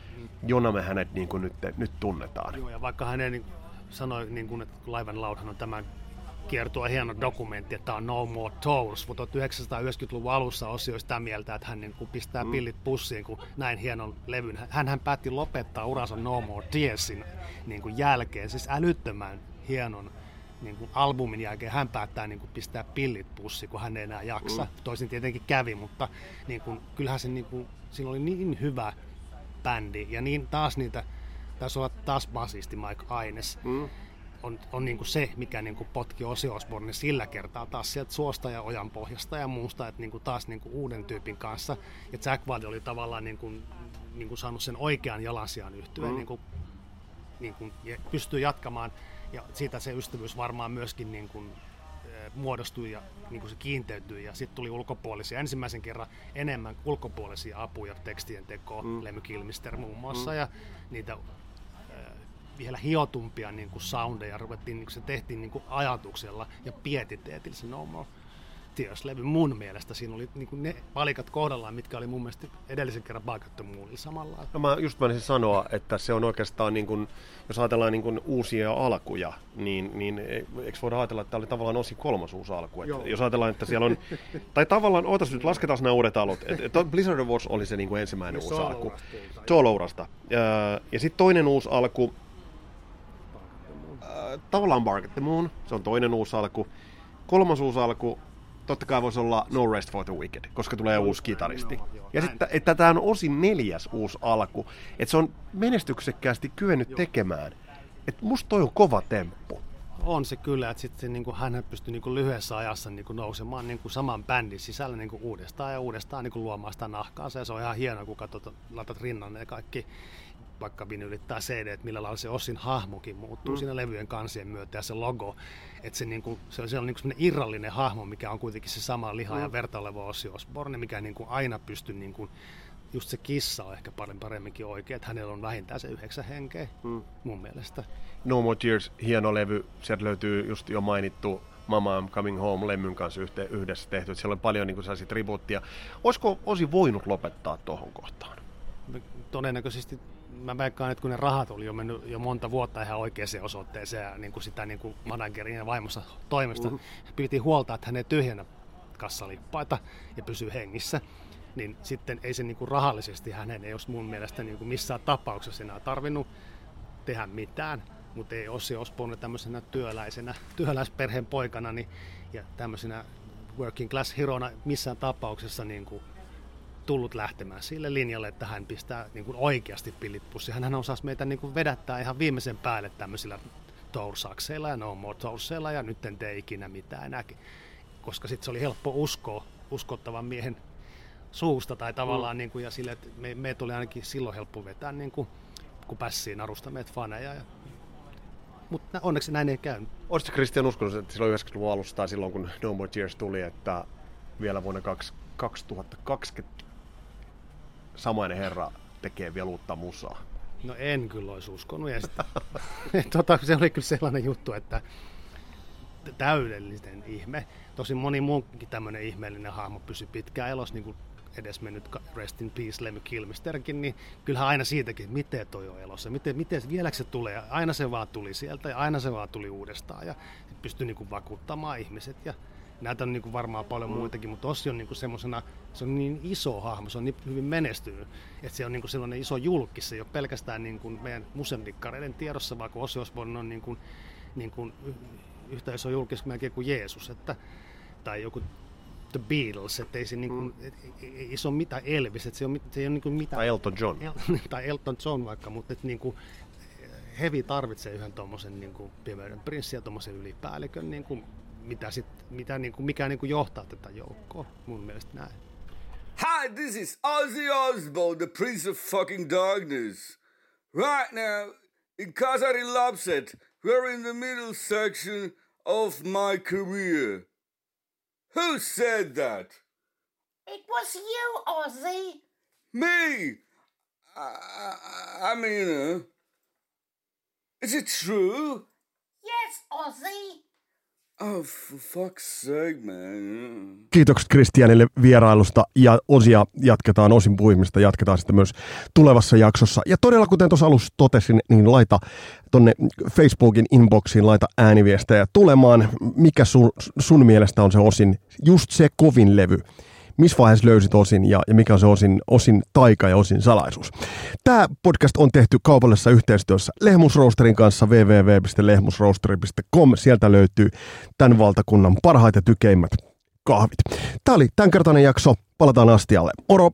jona me hänet niinku nyt, nyt tunnetaan? Joo, ja vaikka hän niin, sanoi, niin että Laivan laudhan on tämän kiertua hieno dokumentti, että tämä on No More Tours, mutta tuhatyhdeksänsataayhdeksänkymmentäluvun alussa Ossi oli sitä mieltä, että hän niin kuin pistää mm. pillit pussiin, kun näin hienon levyn. Hänhän päätti lopettaa uransa No More Tearsin niin kuin jälkeen, siis älyttömän hienon niin kuin albumin jälkeen. Hän päättää niin kuin pistää pillit pussiin, kun hän ei enää jaksa. Mm. Toisin tietenkin kävi, mutta niin kuin, kyllähän se, niin kuin, siinä oli niin hyvä bändi. Ja niin taas niitä, taisi olla taas basisti Mike Aines. Mm. on, on niin kuin se, mikä niin kuin potki Ozzy Osbourne sillä kertaa taas sieltä suosta ja ojan pohjasta ja muusta, että niin kuin taas niin kuin uuden tyypin kanssa. Ja Jack Wilde oli tavallaan niin kuin, niin kuin saanut sen oikean jalansijan yhtyeen, mm. niin kuin, niin kuin, ja pystyy jatkamaan. Ja siitä se ystävyys varmaan myöskin niin kuin, eh, muodostui ja niin kuin se kiinteytyi. Ja sitten tuli ulkopuolisia, ensimmäisen kerran enemmän ulkopuolisia apuja tekstien tekoon, mm. Lemmy Kilmister muun muassa, mm. ja niitä... vielä hiotumpia niin kuin soundeja ruvettiin, niin kuin se tehtiin niin kuin ajatuksella ja pietiteetillä se No More Tears-levy. Mun mielestä siinä oli niin kuin ne palikat kohdallaan, mitkä oli mun mielestä edellisen kerran paikattu muille samalla. No mä just menisin sanoa, että se on oikeastaan, niin kuin, jos ajatellaan niin kuin uusia alkuja, niin, niin eikö voida ajatella, että tämä oli tavallaan Ossi kolmosuusalku. Jos ajatellaan, että siellä on, tai tavallaan, ootas nyt, lasketaan nämä uudet alut. Blizzard of Oz oli se niin kuin ensimmäinen uusi alku. Soul-urasta. Ja sitten toinen uusi alku, tavallaan Bark at the Moon, se on toinen uusi alku. Kolmas uusi alku, totta kai voisi olla No Rest for the Wicked, koska tulee no, uusi kitaristi. No, joo, ja sitten, että tämä on Osin neljäs uusi alku, että se on menestyksekkäästi kyennyt joo. tekemään. Että musta toi on kova temppu. On se kyllä, että sitten niinku, hänhän pystyy niinku, lyhyessä ajassa niinku, nousemaan niinku, saman bändin sisällä niinku, uudestaan ja uudestaan niinku, luomaan sitä nahkaansa. Ja se on ihan hienoa, kun katsot, laitat rinnan ne kaikki vaikka vinylittää C D, millä lailla se Ossin hahmokin muuttuu mm. siinä levyjen kansien myötä ja se logo. Että se, niinku, se, se on niinku sellainen irrallinen hahmo, mikä on kuitenkin se sama liha mm. ja verta oleva Ossi Osborne, mikä niinku aina pystyy, niinku, just se kissa on ehkä paremminkin oikein, että hänellä on vähintään se yhdeksän henkeä mm. mun mielestä. No More Tears, hieno levy, sieltä löytyy just jo mainittu Mama I'm Coming Home Lemmyn kanssa yhteen, yhdessä tehty, että siellä on paljon niinku sellaisia tribuuttia. Olisiko Ossi voinut lopettaa tohon kohtaan? Todennäköisesti. Mä veikkaan, että kun ne rahat oli jo mennyt jo monta vuotta ihan oikeaan osoitteeseen ja niin kuin sitä niin kuin managerin ja vaimonsa toimesta mm-hmm. piti huolta, että hän ei tyhjennä kassalippaita ja pysyy hengissä, niin sitten ei se niin kuin rahallisesti hänen ei olisi mun mielestä niin kuin missään tapauksessa enää tarvinnut tehdä mitään, mutta ei Ossi Osbourne tämmöisenä työläisenä, työläisperheen poikana niin, ja tämmöisenä working class herona missään tapauksessa niin kuin tullut lähtemään sille linjalle, että hän pistää niin kuin oikeasti pillit pussiin. Hänhän osasi meitä niin kuin vedättää ihan viimeisen päälle tämmöisillä toursakseilla ja no more tourseilla ja nyt en tee ikinä mitään enää. Koska sitten se oli helppo uskoa uskottavan miehen suusta tai tavallaan mm. niin kuin, ja sille, että me, me tuli ainakin silloin helppo vetää niin kuin, kun pässiin narusta meitä faneja. Ja... Mutta onneksi näin ei käynyt. Oletko Kristian uskonut, että silloin yhdeksänkymmentäluvun alussa tai silloin kun No More Tears tuli, että vielä vuonna kaksituhattakaksikymmentä samainen herra tekee vielä uutta musaa? No en kyllä olisi uskonut. Ja sit, tota, se oli kyllä sellainen juttu, että täydellinen ihme. Tosin moni muukin tämmöinen ihmeellinen hahmo pysyi pitkään elossa, niin kuin edes mennyt Rest in Peace, Lemmy Kilmisterkin, niin kyllähän aina siitäkin, että miten toi on elossa, miten, miten vieläkö se tulee, aina se vaan tuli sieltä ja aina se vaan tuli uudestaan ja pystyi niin kuin vakuuttamaan ihmiset ja näitä on niin kuin varmaan paljon muitakin, mutta Ossi on niin kuin semmosena, se on niin iso hahmo, se on niin hyvin menestynyt, että se on niin kuin sellainen iso julkis, se ei ole pelkästään niin kuin meidän museumdikkareiden tiedossa, vaan kun Ossi Osborn on niin kuin, niin kuin yhtä iso julkis melkein kuin Jeesus, että, tai joku The Beatles, ettei se, niinku, mm. et, ei, se ole mitään Elvis, et se on, se ei ole niinku mitään... Tai Elton John. El, tai Elton John vaikka, mutta et niinku, Hevi tarvitsee yhden tommosen niinku, pimeyden prinssin ja tommosen ylipäällikön, niinku, mitä sit, mitä, niinku, mikä niinku, johtaa tätä joukkoa, mun mielestä näin. Hi, this is Ozzy Osbourne, the Prince of fucking Darkness. Right now, in Kasari Lapset, we're in the middle section of my career. Who said that? It was you, Ozzy. Me? I, I, I mean, uh, is it true? Yes, Ozzy. Oh, for fuck's sake, man. Kiitokset Kristianille vierailusta ja Osia jatketaan, Osin puhumista jatketaan sitten myös tulevassa jaksossa. Ja todella, kuten tuossa alussa totesin, niin laita tonne Facebookin inboxiin, laita ääniviestejä tulemaan. Mikä sun, sun mielestä on se Osin, just se kovin levy? Missä vaiheessa löysit Osin ja, ja mikä on se Osin, Osin taika ja Osin salaisuus. Tämä podcast on tehty kaupallisessa yhteistyössä Lehmusroasterin kanssa double-u double-u double-u piste lehmusroasteri piste com. Sieltä löytyy tämän valtakunnan parhaat ja tykeimmät kahvit. Tämä oli tämänkertainen jakso. Palataan astialle. Moro!